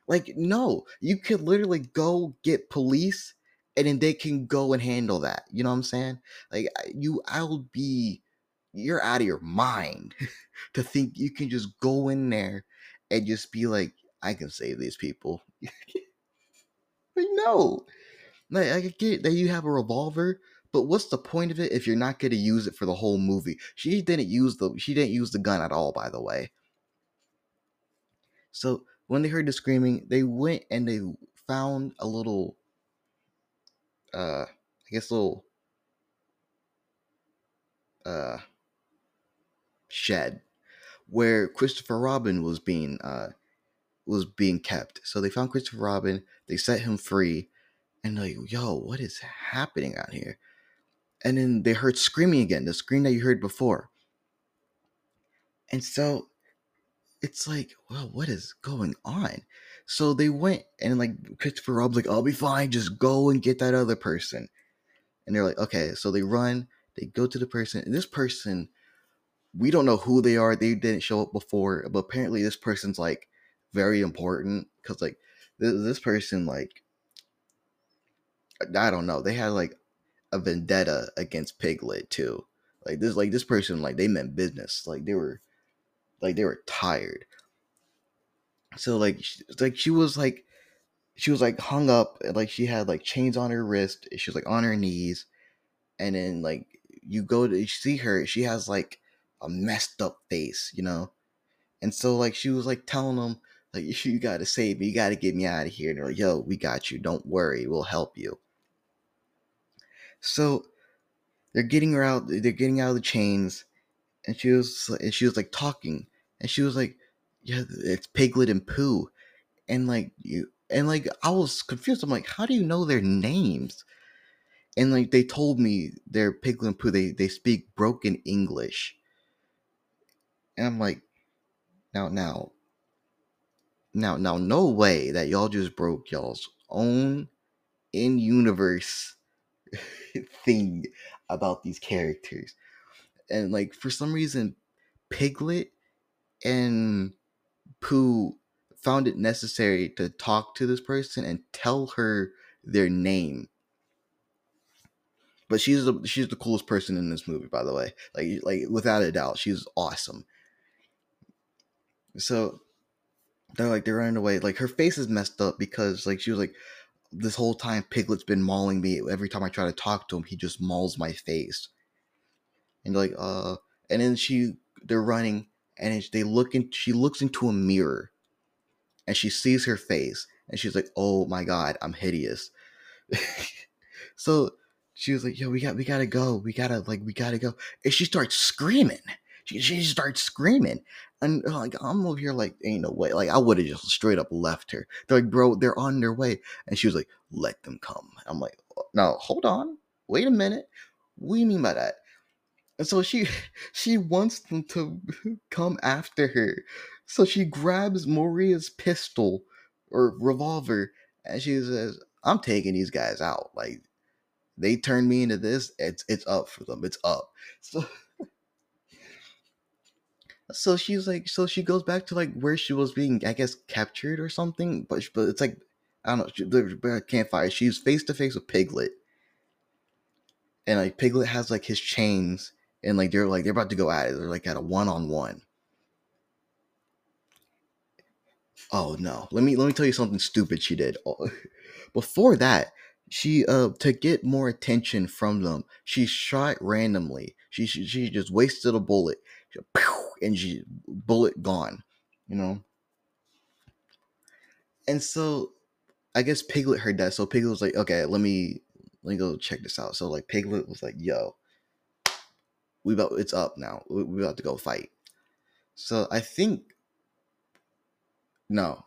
Like, no, you could literally go get police, and then they can go and handle that. You know what I'm saying? Like, you're out of your mind to think you can just go in there and just be like, I can save these people. Like, no. Like, I get that you have a revolver, but what's the point of it if you're not going to use it for the whole movie? She didn't use the gun at all, by the way. So when they heard the screaming, they went and they found a little, I guess little, shed where Christopher Robin was being kept. So they found Christopher Robin, they set him free, and they're like, yo, what is happening out here? And then they heard screaming again, the scream that you heard before. And so it's like, well, what is going on? So they went, and like Christopher Robin's like, I'll be fine, just go and get that other person. And they're like, okay. So they run, they go to the person, and this person, we don't know who they are. They didn't show up before, but apparently this person's like very important, because like this person, like, I don't know, they had like a vendetta against Piglet too. Like this person, like, they meant business. Like they were tired. So she was hung up, and like she had like chains on her wrist. She was like on her knees, and then like you see her. She has like a messed up face, you know? And so like she was like telling them Like, you got to save me. You got to get me out of here. And they're like, yo, we got you. Don't worry. We'll help you. So they're getting her out. They're getting out of the chains. And she was like talking. And she was like, yeah, it's Piglet and Pooh. And like, I was confused. I'm like, how do you know their names? And like, they told me they're Piglet and Pooh. They speak broken English. And I'm like, Now, no way that y'all just broke y'all's own in-universe thing about these characters. And, like, for some reason, Piglet and Pooh found it necessary to talk to this person and tell her their name. But she's the coolest person in this movie, by the way. Like without a doubt, she's awesome. So... They're running away. Like, her face is messed up because, like, she was like, this whole time Piglet's been mauling me. Every time I try to talk to him, he just mauls my face. And like, and then they're running, and she looks into a mirror, and she sees her face, and she's like, oh my god, I'm hideous. So she was like, yo, we gotta go, and she starts screaming. She starts screaming. And like, I'm over here like, ain't no way. Like, I would have just straight up left her. They're like, bro, they're on their way. And she was like, let them come. I'm like, no, hold on. Wait a minute. What do you mean by that? And so she wants them to come after her. So she grabs Maria's pistol or revolver. And she says, I'm taking these guys out. Like, they turned me into this. It's up for them. It's up. So she's like, so she goes back to like where she was being, I guess, captured or something. But it's like, I don't know, there's a campfire. She's face to face with Piglet, and like Piglet has like his chains, and like they're about to go at it. They're like at a 1-on-1. Oh no! Let me tell you something stupid she did. Before that, she to get more attention from them, she shot randomly. She just wasted a bullet. And she bullet gone, you know. And so I guess Piglet heard that, so Piglet was like, okay, let me go check this out. So like Piglet was like, yo, it's up now, we about to go fight. So I think no,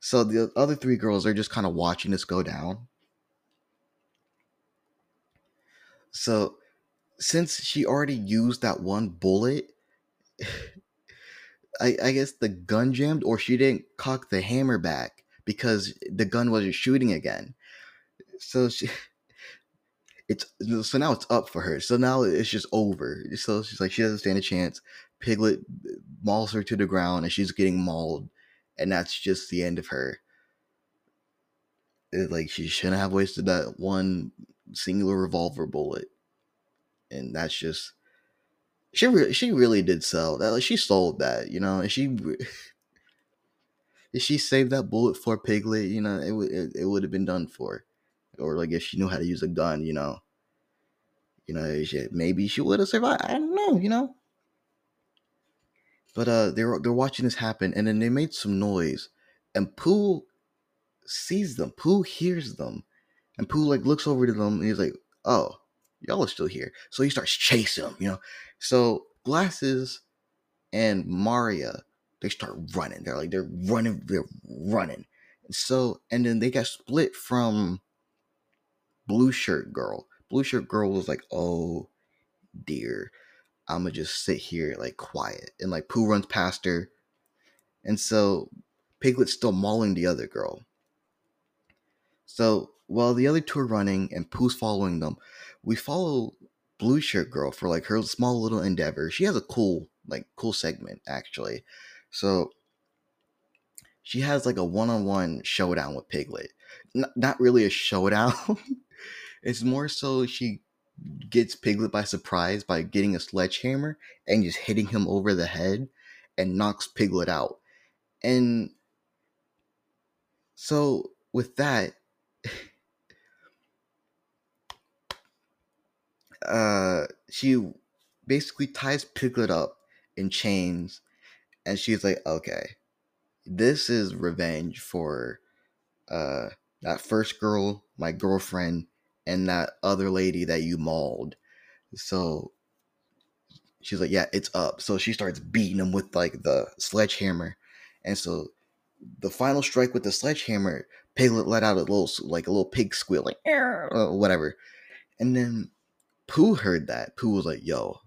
so the other three girls are just kind of watching this go down. So since she already used that one bullet, I guess the gun jammed, or she didn't cock the hammer back because the gun wasn't shooting again. So so now it's up for her. So now it's just over. So she's like, she doesn't stand a chance. Piglet mauls her to the ground, and she's getting mauled, and that's just the end of her. It's like, she shouldn't have wasted that one singular revolver bullet. And that's just, she really did sell that. Like, she sold that, you know. And if she saved that bullet for Piglet, you know, it would have been done for. Or like, if she knew how to use a gun, you know, maybe she would have survived. I don't know, you know. But they're watching this happen, and then they made some noise, and Pooh sees them. Pooh hears them, and Pooh like looks over to them, and he's like, oh, y'all are still here. So he starts chasing them, you know. So Glasses and Maria, they start running. They're running. And then they got split from Blue Shirt Girl. Blue Shirt Girl was like, oh dear, I'm going to just sit here like quiet. And like Pooh runs past her. And so Piglet's still mauling the other girl. So while the other two are running and Pooh's following them, we follow Blue Shirt Girl for like her small little endeavor. She has a cool segment, actually. So she has like a 1-on-1 showdown with Piglet. Not really a showdown. It's more so she gets Piglet by surprise by getting a sledgehammer and just hitting him over the head and knocks Piglet out. And so with that, she basically ties Piglet up in chains, and she's like, okay, This is revenge for that first girl, my girlfriend, and that other lady that you mauled. So she's like, yeah, it's up. So she starts beating him with like the sledgehammer. And so the final strike with the sledgehammer, Piglet let out a little pig squeal, like whatever. And then Pooh heard that. Pooh was like, yo,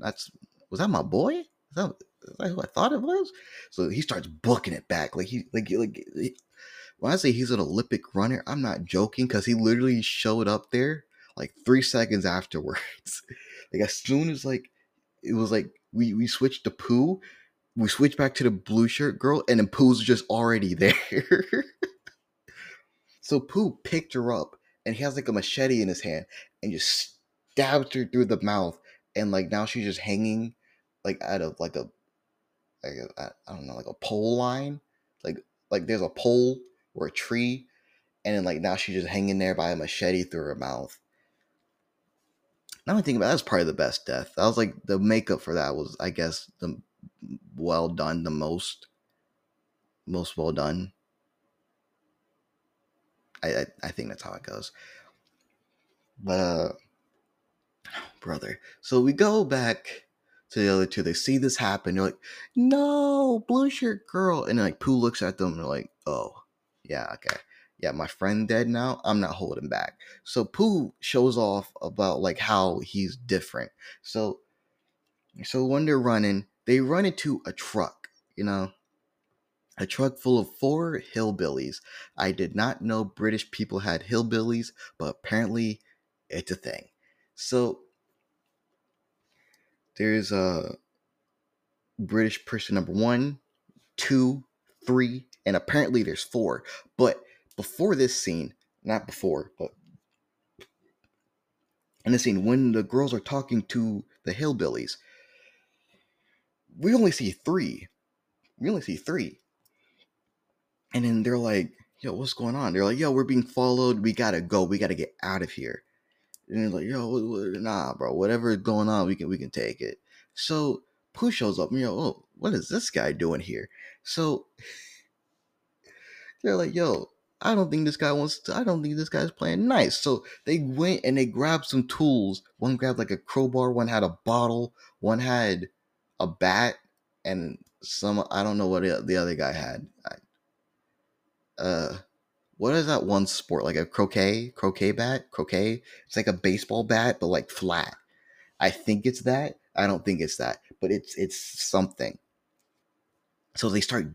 was that my boy? Is that who I thought it was? So he starts booking it back. When I say he's an Olympic runner, I'm not joking, because he literally showed up there like 3 seconds afterwards. Like as soon as we switched to Pooh, we switched back to the blue shirt girl, and then Pooh's just already there. So Pooh picked her up, and he has like a machete in his hand, and just stabbed her through the mouth, and like now she's just hanging like out of like a pole line, like there's a pole or a tree, and then like now she's just hanging there by a machete through her mouth. Now I think about it, that was probably the best death. That was like the makeup for that was, I guess, the well done, the most well done. I think that's how it goes. But brother, so we go back to the other two. They see this happen. They're like, no, blue shirt girl. And like Pooh looks at them and they're like, oh, yeah, okay. Yeah, my friend dead now. I'm not holding back. So Pooh shows off about like how he's different. So when they're running, they run into a truck, a truck full of 4 hillbillies. I did not know British people had hillbillies, but apparently it's a thing. So there's a British person number 1, 2, 3, and apparently there's 4. But before this scene, not before, but in the scene, when the girls are talking to the hillbillies, we only see three. And then they're like, yo, what's going on? They're like, yo, we're being followed. We got to go. We got to get out of here. And they're like, yo, nah, bro, whatever's going on, we can take it. So Pooh shows up. Oh, what is this guy doing here? So they're like, yo, I don't think this guy's playing nice. So they went and they grabbed some tools. One grabbed like a crowbar, one had a bottle, one had a bat, and some, I don't know what the other guy had. What is that one sport? Like a croquet bat, croquet. It's like a baseball bat, but like flat. I think it's that. I don't think it's that, but it's something. So they start.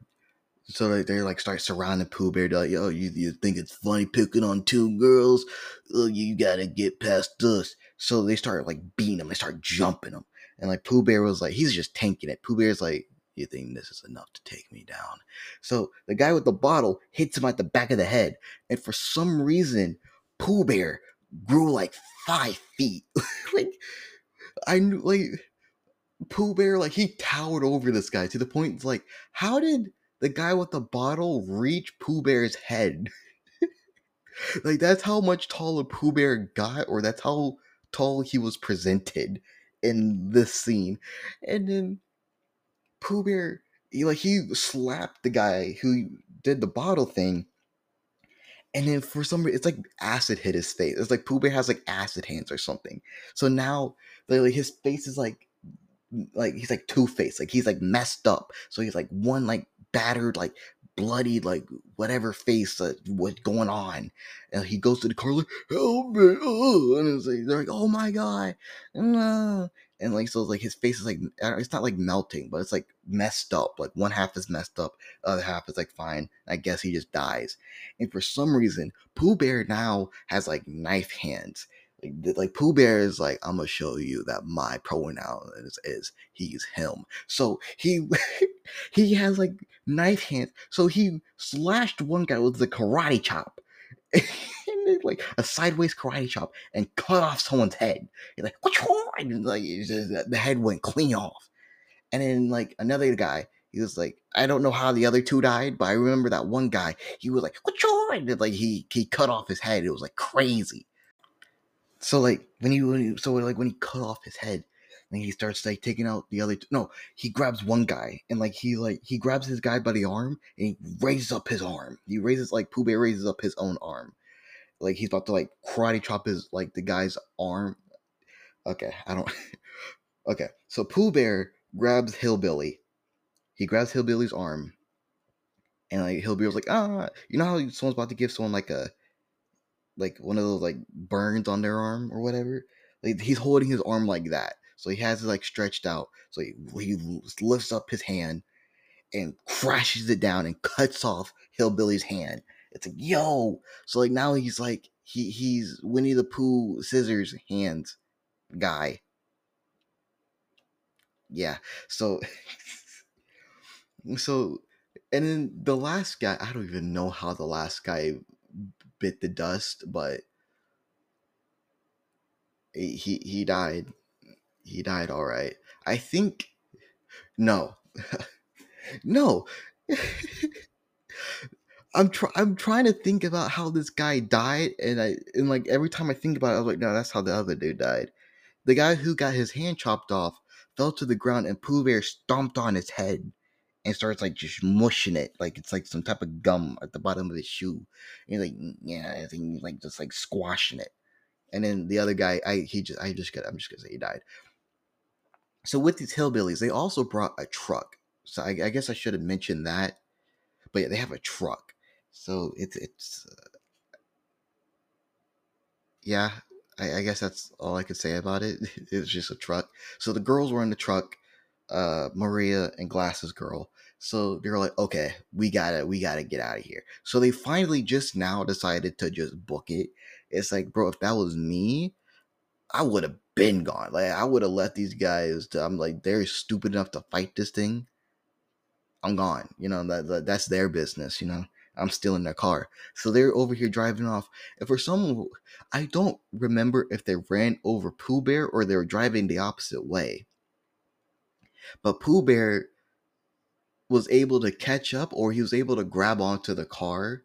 So they like start surrounding Pooh Bear. They're like, yo, you think it's funny picking on 2 girls? Oh, you gotta get past us. So they start like beating him. They start jumping him. And like Pooh Bear was like, he's just tanking it. Pooh Bear's like, you think this is enough to take me down? So the guy with the bottle hits him at the back of the head. And for some reason, Pooh Bear grew like 5 feet. Like, I knew, like, Pooh Bear, like, he towered over this guy to the point, it's like, how did the guy with the bottle reached Pooh Bear's head? Like, that's how much taller Pooh Bear got, or that's how tall he was presented in this scene. And then Pooh Bear, he slapped the guy who did the bottle thing. And then for some reason, it's like acid hit his face. It's like Pooh Bear has like acid hands or something. So now like his face is like he's like Two-Faced. Like he's like messed up. So he's like one like battered, like bloodied, like whatever face, what's going on. And he goes to the car like, help me. And it's like, they're like, oh my God. And like, so like his face is like, it's not like melting, but it's like messed up. Like one half is messed up. Other half is like fine. I guess he just dies. And for some reason, Pooh Bear now has like knife hands. Like Pooh Bear is like, I'm going to show you that my pronoun is he's him. So he has like knife hands. So he slashed one guy with the karate chop. Like a sideways karate chop, and cut off someone's head. He's like, what? Like the head went clean off. And then like another guy, he was like, I don't know how the other 2 died, but I remember that one guy, he was like, what? Like he cut off his head. It was like crazy. So like when he cut off his head, and he starts like taking out the other two. No, he grabs one guy and he grabs his guy by the arm and he raises up his arm. He raises Pooh Bear raises up his own arm. Like he's about to karate chop his the guy's arm. Okay, I don't Okay. So Pooh Bear grabs Hillbilly. He grabs Hillbilly's arm. And Hillbilly's you know how someone's about to give someone one of those burns on their arm or whatever? He's holding his arm like that. So he has it stretched out. So he lifts up his hand and crashes it down and cuts off Hillbilly's hand. It's yo. So now he's he's Winnie the Pooh scissors hands guy. Yeah. So and then the last guy, I don't even know how the last guy bit the dust, but he died. He died all right. I think no. I'm trying to think about how this guy died, and I every time I think about it, I was no, that's how the other dude died. The guy who got his hand chopped off fell to the ground, and Pooh Bear stomped on his head and starts just mushing it, it's some type of gum at the bottom of his shoe. And he's squashing it. And then the other guy, I'm just gonna say he died. So with these hillbillies, they also brought a truck. So I guess I should have mentioned that. But yeah, they have a truck. So yeah, I guess that's all I could say about it. It's just a truck. So the girls were in the truck, Maria and Glasses Girl. So they're okay, we gotta get out of here. So they finally just now decided to just book it. It's bro, if that was me, I would have been gone. I would have let these guys. I'm they're stupid enough to fight this thing. I'm gone. You know, that's their business. You know, I'm still in their car. So they're over here driving off. And for some, I don't remember if they ran over Pooh Bear or they were driving the opposite way. But Pooh Bear was able to catch up, or he was able to grab onto the car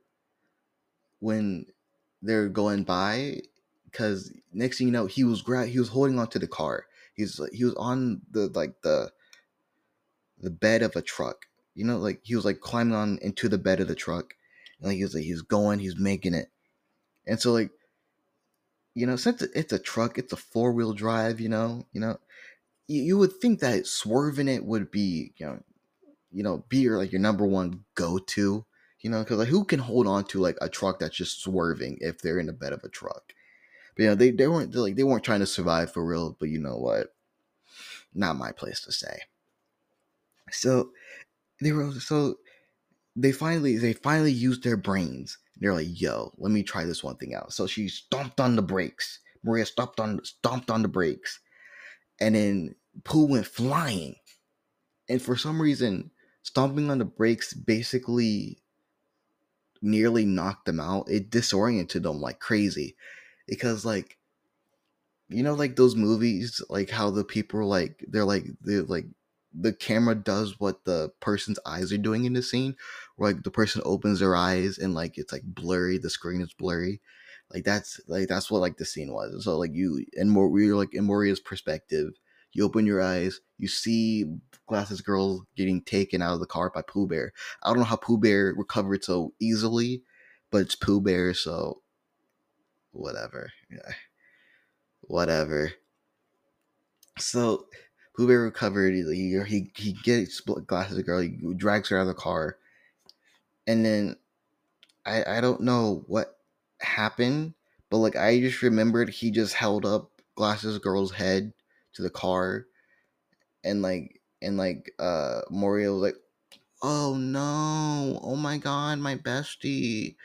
when they're going by. Because next thing you know, he was holding onto the car. He was on the bed of a truck. You know, he was climbing on into the bed of the truck, and he's making it. And so you know, since it's a truck, it's a 4-wheel drive. You know, you would think that swerving it would be, be your number one go-to. You know, because who can hold on to a truck that's just swerving if they're in the bed of a truck? But they weren't trying to survive for real. But you know what? Not my place to say. So they finally used their brains. They're yo, let me try this one thing out. So she stomped on the brakes. Maria stomped on the brakes. And then Pooh went flying. And for some reason, stomping on the brakes basically nearly knocked them out. It disoriented them like crazy. Because those movies, how the people the camera does what the person's eyes are doing in the scene, where the person opens their eyes and it's blurry, the screen is blurry. That's what the scene was. So in Moria's perspective, you open your eyes, you see Glasses Girl getting taken out of the car by Pooh Bear. I don't know how Pooh Bear recovered so easily, but it's Pooh Bear, so whatever. Yeah. Whatever. So Pooh Bear recovered. He gets Glasses Girl. He drags her out of the car, and then I don't know what happened, but I just remembered he just held up Glasses Girl's head to the car, and Mario was oh no, oh my god, my bestie,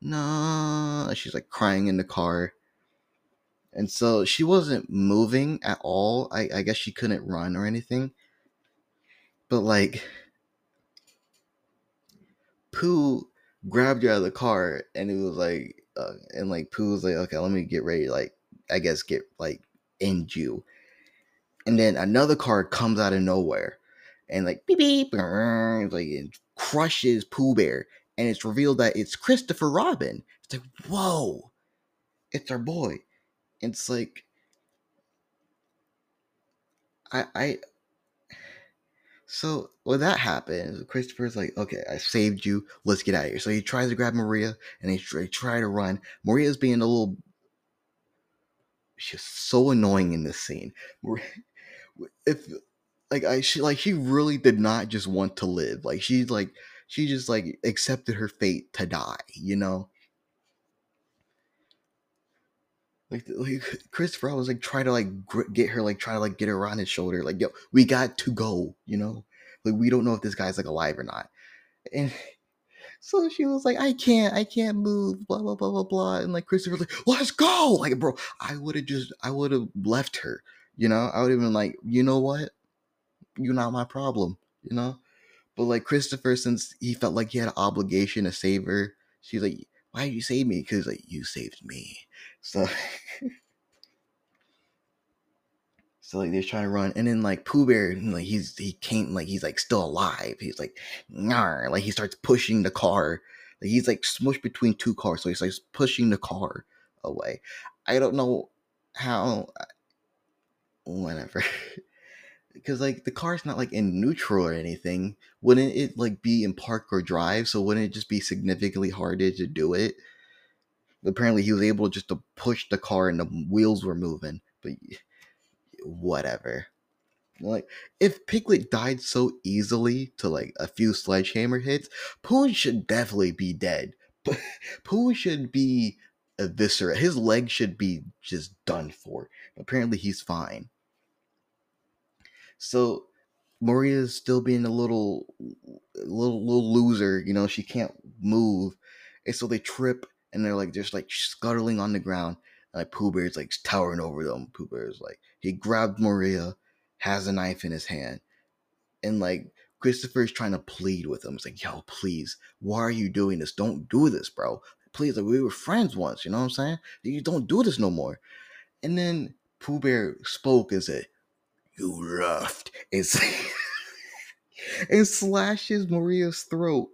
no. She's crying in the car. And so she wasn't moving at all. I guess she couldn't run or anything. But Pooh grabbed her out of the car, and it was Pooh was okay, let me get ready. I guess get end you. And then another car comes out of nowhere, and beep beep, it crushes Pooh Bear, and it's revealed that it's Christopher Robin. It's whoa, it's our boy. It's I So when that happens, Christopher's like, okay, I saved you. Let's get out of here. So he tries to grab Maria, and they try to run. Maria's being a little... She's so annoying in this scene. She really did not just want to live. Like, she just accepted her fate to die, you know? Like Christopher was like try to get her on his shoulder, like, yo, we got to go, you know, like, we don't know if this guy's like alive or not. And so she was like, I can't move, blah blah blah blah blah. And like Christopher was like, let's go, like, bro, I would have left her, you know, I would have been like, you know what, you're not my problem, you know. But like Christopher, since he felt like he had an obligation to save her, she's like, why did you save me? Because like, you saved me. So like they're trying to run, and then like Pooh Bear, like he's like still alive. He's like, nah, like he starts pushing the car. Like he's like smushed between two cars, so he's like pushing the car away. I don't know how. Whatever, because like the car's not like in neutral or anything. Wouldn't it like be in park or drive? So wouldn't it just be significantly harder to do it? Apparently he was able just to push the car and the wheels were moving, but whatever. Like, if Piglet died so easily to like a few sledgehammer hits, Pooh should definitely be dead. But Pooh should be eviscerated. His leg should be just done for. Apparently he's fine. So Maria's still being a little loser, you know, she can't move. And so they trip. And they're like just like scuttling on the ground, and like Pooh Bear's like towering over them. Pooh Bear's like, he grabbed Maria, has a knife in his hand, and like Christopher's trying to plead with him. It's like, yo, please, why are you doing this? Don't do this, bro. Please, like, we were friends once, you know what I'm saying? You don't do this no more. And then Pooh Bear spoke and said, you left, and slashes Maria's throat.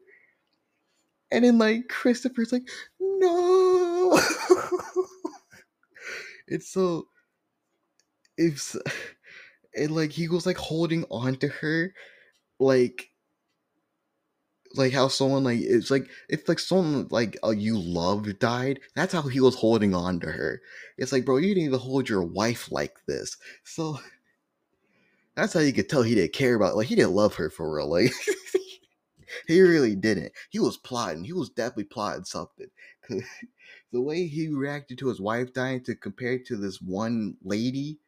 And then like Christopher's like, no. And he was like holding on to her, like how someone like, it's like if like someone like you love died, that's how he was holding on to her. It's like, bro, you didn't even hold your wife like this. So that's how you could tell he didn't care about, like, he didn't love her for real, like. He really didn't. He was plotting. He was definitely plotting something. The way he reacted to his wife dying to compare to this one lady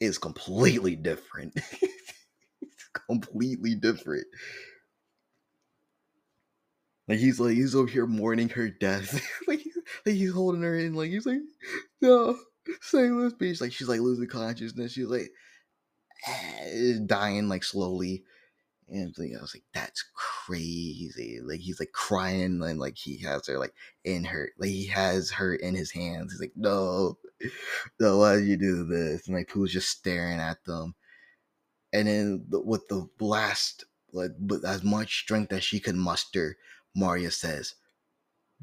is completely different. It's completely different. Like he's over here mourning her death. He's holding her in. Like he's like, no, say this bitch. Like she's like losing consciousness. She's like dying like slowly. And I was like, that's crazy. Like he's like crying, and like he has her like in her, like he has her in his hands. He's like, no, why did you do this? And like Pooh's just staring at them. And then with the blast, like with as much strength as she could muster, Maria says,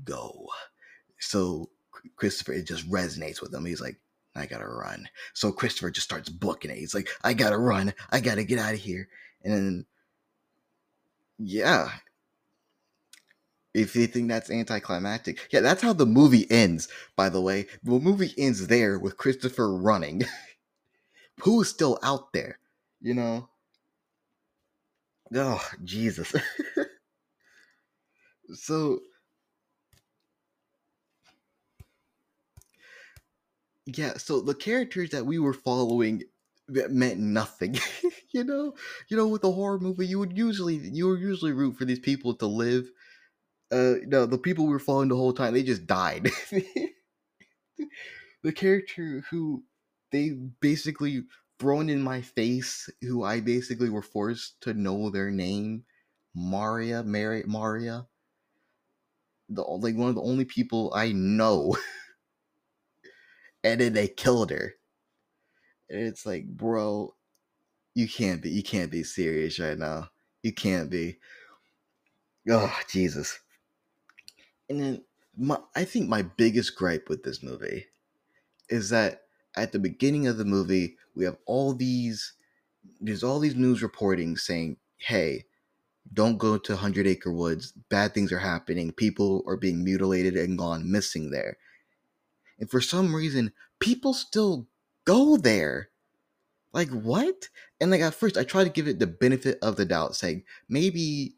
"Go." So Christopher, it just resonates with him. He's like, I gotta run. So Christopher just starts booking it. He's like, I gotta run. I gotta get out of here. And then, yeah, if they think that's anticlimactic, yeah, that's how the movie ends, by the way. The movie ends there with Christopher running. Pooh's still out there, you know? Oh, Jesus. So, yeah, so the characters that we were following that meant nothing. you know, with a horror movie, you would usually root for these people to live. No, the people we were following the whole time, they just died. The character who they basically thrown in my face, who I basically were forced to know their name, Maria, the like one of the only people I know, and then they killed her. And it's like, bro, you can't be serious right now. You can't be. Oh, Jesus. And then I think my biggest gripe with this movie is that at the beginning of the movie, we have all these, there's all these news reporting saying, hey, don't go to 100 Acre Woods. Bad things are happening. People are being mutilated and gone missing there. And for some reason, people still go there. Like, what? And like, at first I tried to give it the benefit of the doubt, saying maybe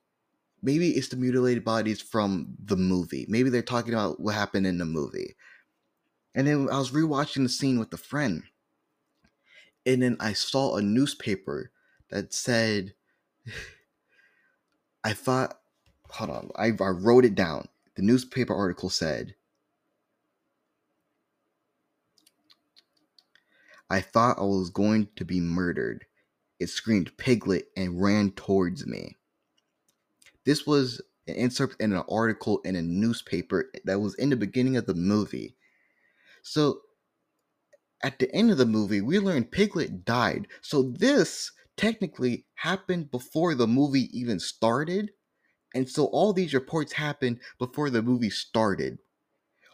it's the mutilated bodies from the movie. Maybe they're talking about what happened in the movie. And then I was rewatching the scene with the friend, and then I saw a newspaper that said, I thought, hold on, I wrote it down. The newspaper article said, I thought I was going to be murdered. It screamed Piglet and ran towards me. This was an insert in an article in a newspaper that was in the beginning of the movie. So at the end of the movie, we learned Piglet died. So this technically happened before the movie even started. And so all these reports happened before the movie started.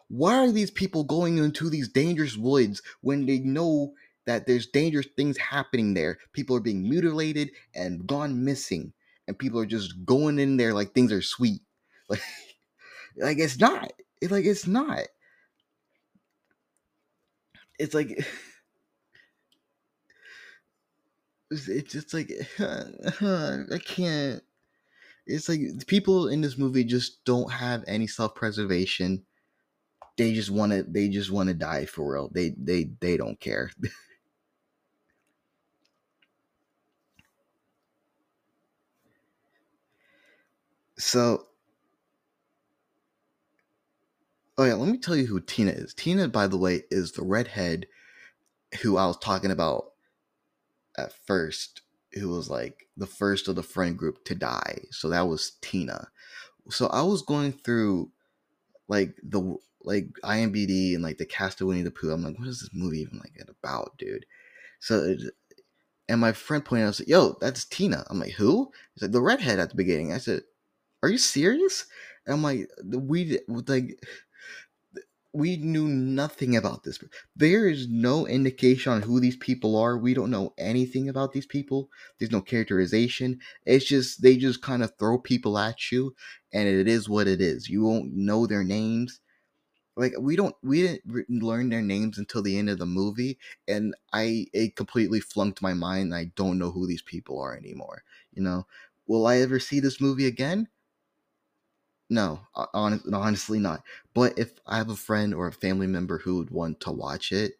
Why are these people going into these dangerous woods when they know that there's dangerous things happening there? People are being mutilated and gone missing. And people are just going in there like things are sweet. Like it's not. It's like, it's just like, I can't. It's like people in this movie just don't have any self-preservation. They just want to die for real. They don't care. So, oh yeah, let me tell you who Tina is. Tina, by the way, is the redhead who I was talking about at first, who was like the first of the friend group to die. So that was Tina. So I was going through like the IMDb and like the cast of Winnie the Pooh. I'm like, what is this movie even like about, dude? And my friend pointed out, said, yo, that's Tina. I'm like, who? He's like, the redhead at the beginning. I said, are you serious? And I'm like, we knew nothing about this. There is no indication on who these people are. We don't know anything about these people. There's no characterization. It's just, they just kind of throw people at you, and it is what it is. You won't know their names. Like, we didn't learn their names until the end of the movie, and it completely flunked my mind. I don't know who these people are anymore. You know, will I ever see this movie again? No, honestly not. But if I have a friend or a family member who would want to watch it,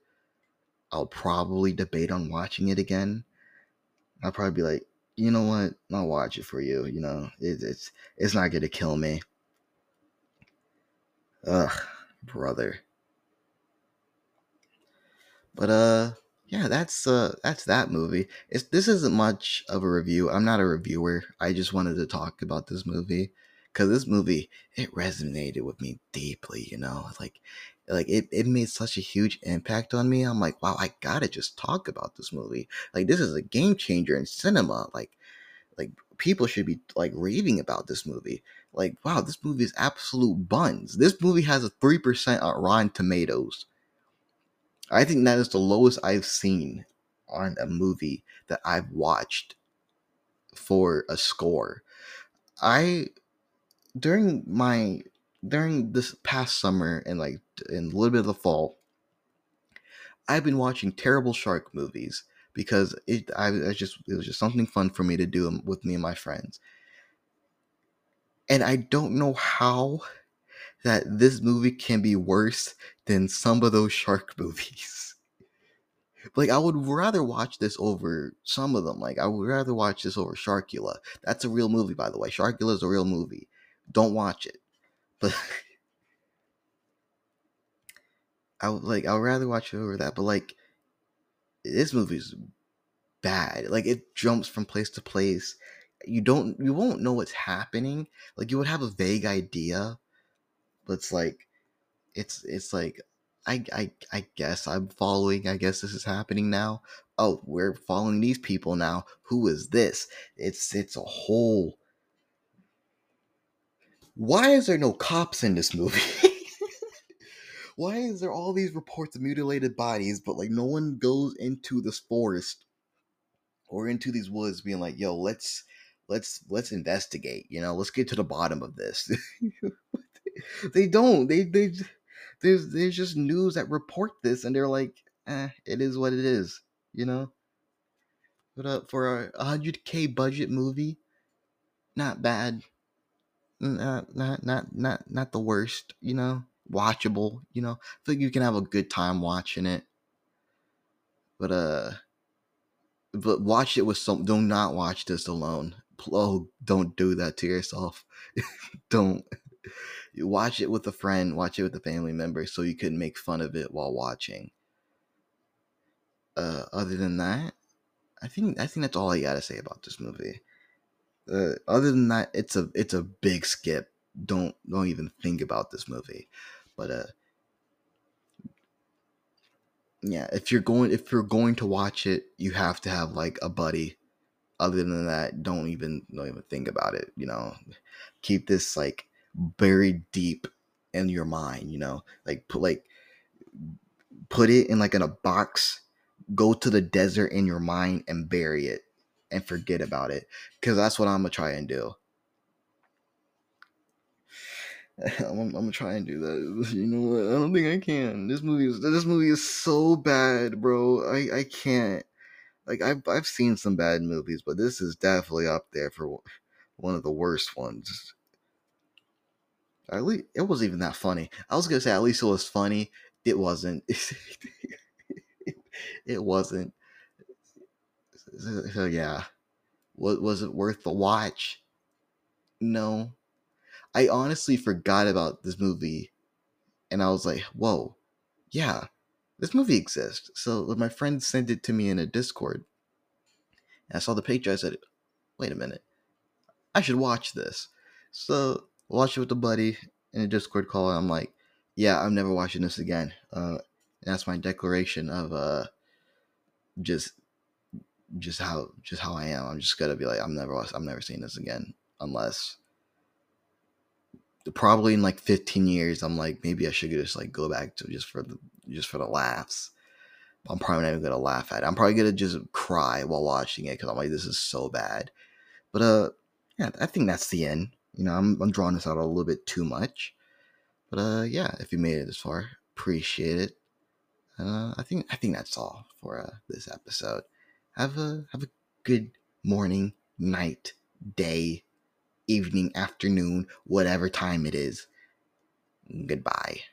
I'll probably debate on watching it again. I'll probably be like, you know what? I'll watch it for you. You know, it's not gonna kill me. Ugh. Brother. But yeah, that's that movie. This isn't much of a review. I'm not a reviewer. I just wanted to talk about this movie because this movie, it resonated with me deeply, you know, like it made such a huge impact on me. I'm like, wow, I gotta just talk about this movie. Like, this is a game changer in cinema. Like people should be like raving about this movie. Like, wow, this movie is absolute buns. This movie has a 3% on Rotten Tomatoes. I think that is the lowest I've seen on a movie that I've watched for a score. During this past summer and like in a little bit of the fall, I've been watching terrible shark movies because it was just something fun for me to do with me and my friends. And I don't know how that this movie can be worse than some of those shark movies. Like, I would rather watch this over some of them. Like, I would rather watch this over Sharkula. That's a real movie, by the way. Sharkula is a real movie. Don't watch it. But I would rather watch it over that. But like, this movie's bad. Like, it jumps from place to place. You won't know what's happening. Like, you would have a vague idea, but it's like I guess I'm following. I guess this is happening now. Oh, we're following these people now. Who is this? It's a whole. Why is there no cops in this movie? why is there all these reports of mutilated bodies, but like no one goes into this forest or into these woods being like, yo, let's investigate, you know, let's get to the bottom of this. They don't. There's just news that report this, and they're like, it is what it is, you know. But for a $100K budget movie, not bad, not the worst, you know. Watchable, you know. I think you can have a good time watching it. But watch it with some. Do not watch this alone. Oh, don't do that to yourself. Don't. You watch it with a friend, watch it with a family member, so you can make fun of it while watching. Other than that, I think that's all I gotta say about this movie. Other than that, it's a big skip. Don't even think about this movie. But yeah, if you're going to watch it, you have to have like a buddy. Other than that, don't even think about it. You know, keep this like buried deep in your mind, you know, like put it in like in a box, go to the desert in your mind and bury it and forget about it, because that's what I'm gonna try and do. I'm gonna try and do that. You know what, I don't think I can. This movie is so bad, bro. I can't, like, I've seen some bad movies, but this is definitely up there for one of the worst ones. At least it wasn't even that funny. I was gonna say at least it was funny. It wasn't. It wasn't. So yeah, was it worth the watch? No, I honestly forgot about this movie, and I was like, "Whoa, yeah, this movie exists." So my friend sent it to me in a Discord, and I saw the picture. I said, "Wait a minute, I should watch this." So. Watched it with a buddy in a Discord call, and I'm like, yeah, I'm never watching this again. And that's my declaration of just how I am. I'm just gonna be like, I'm never seeing this again, unless probably in like 15 years, I'm like, maybe I should just like go back to just for the laughs. I'm probably not even gonna laugh at it. I'm probably gonna just cry while watching it because I'm like, this is so bad. But yeah, I think that's the end. You know, I'm drawing this out a little bit too much, but yeah, if you made it this far, appreciate it. I think that's all for this episode. Have a good morning, night, day, evening, afternoon, whatever time it is. Goodbye.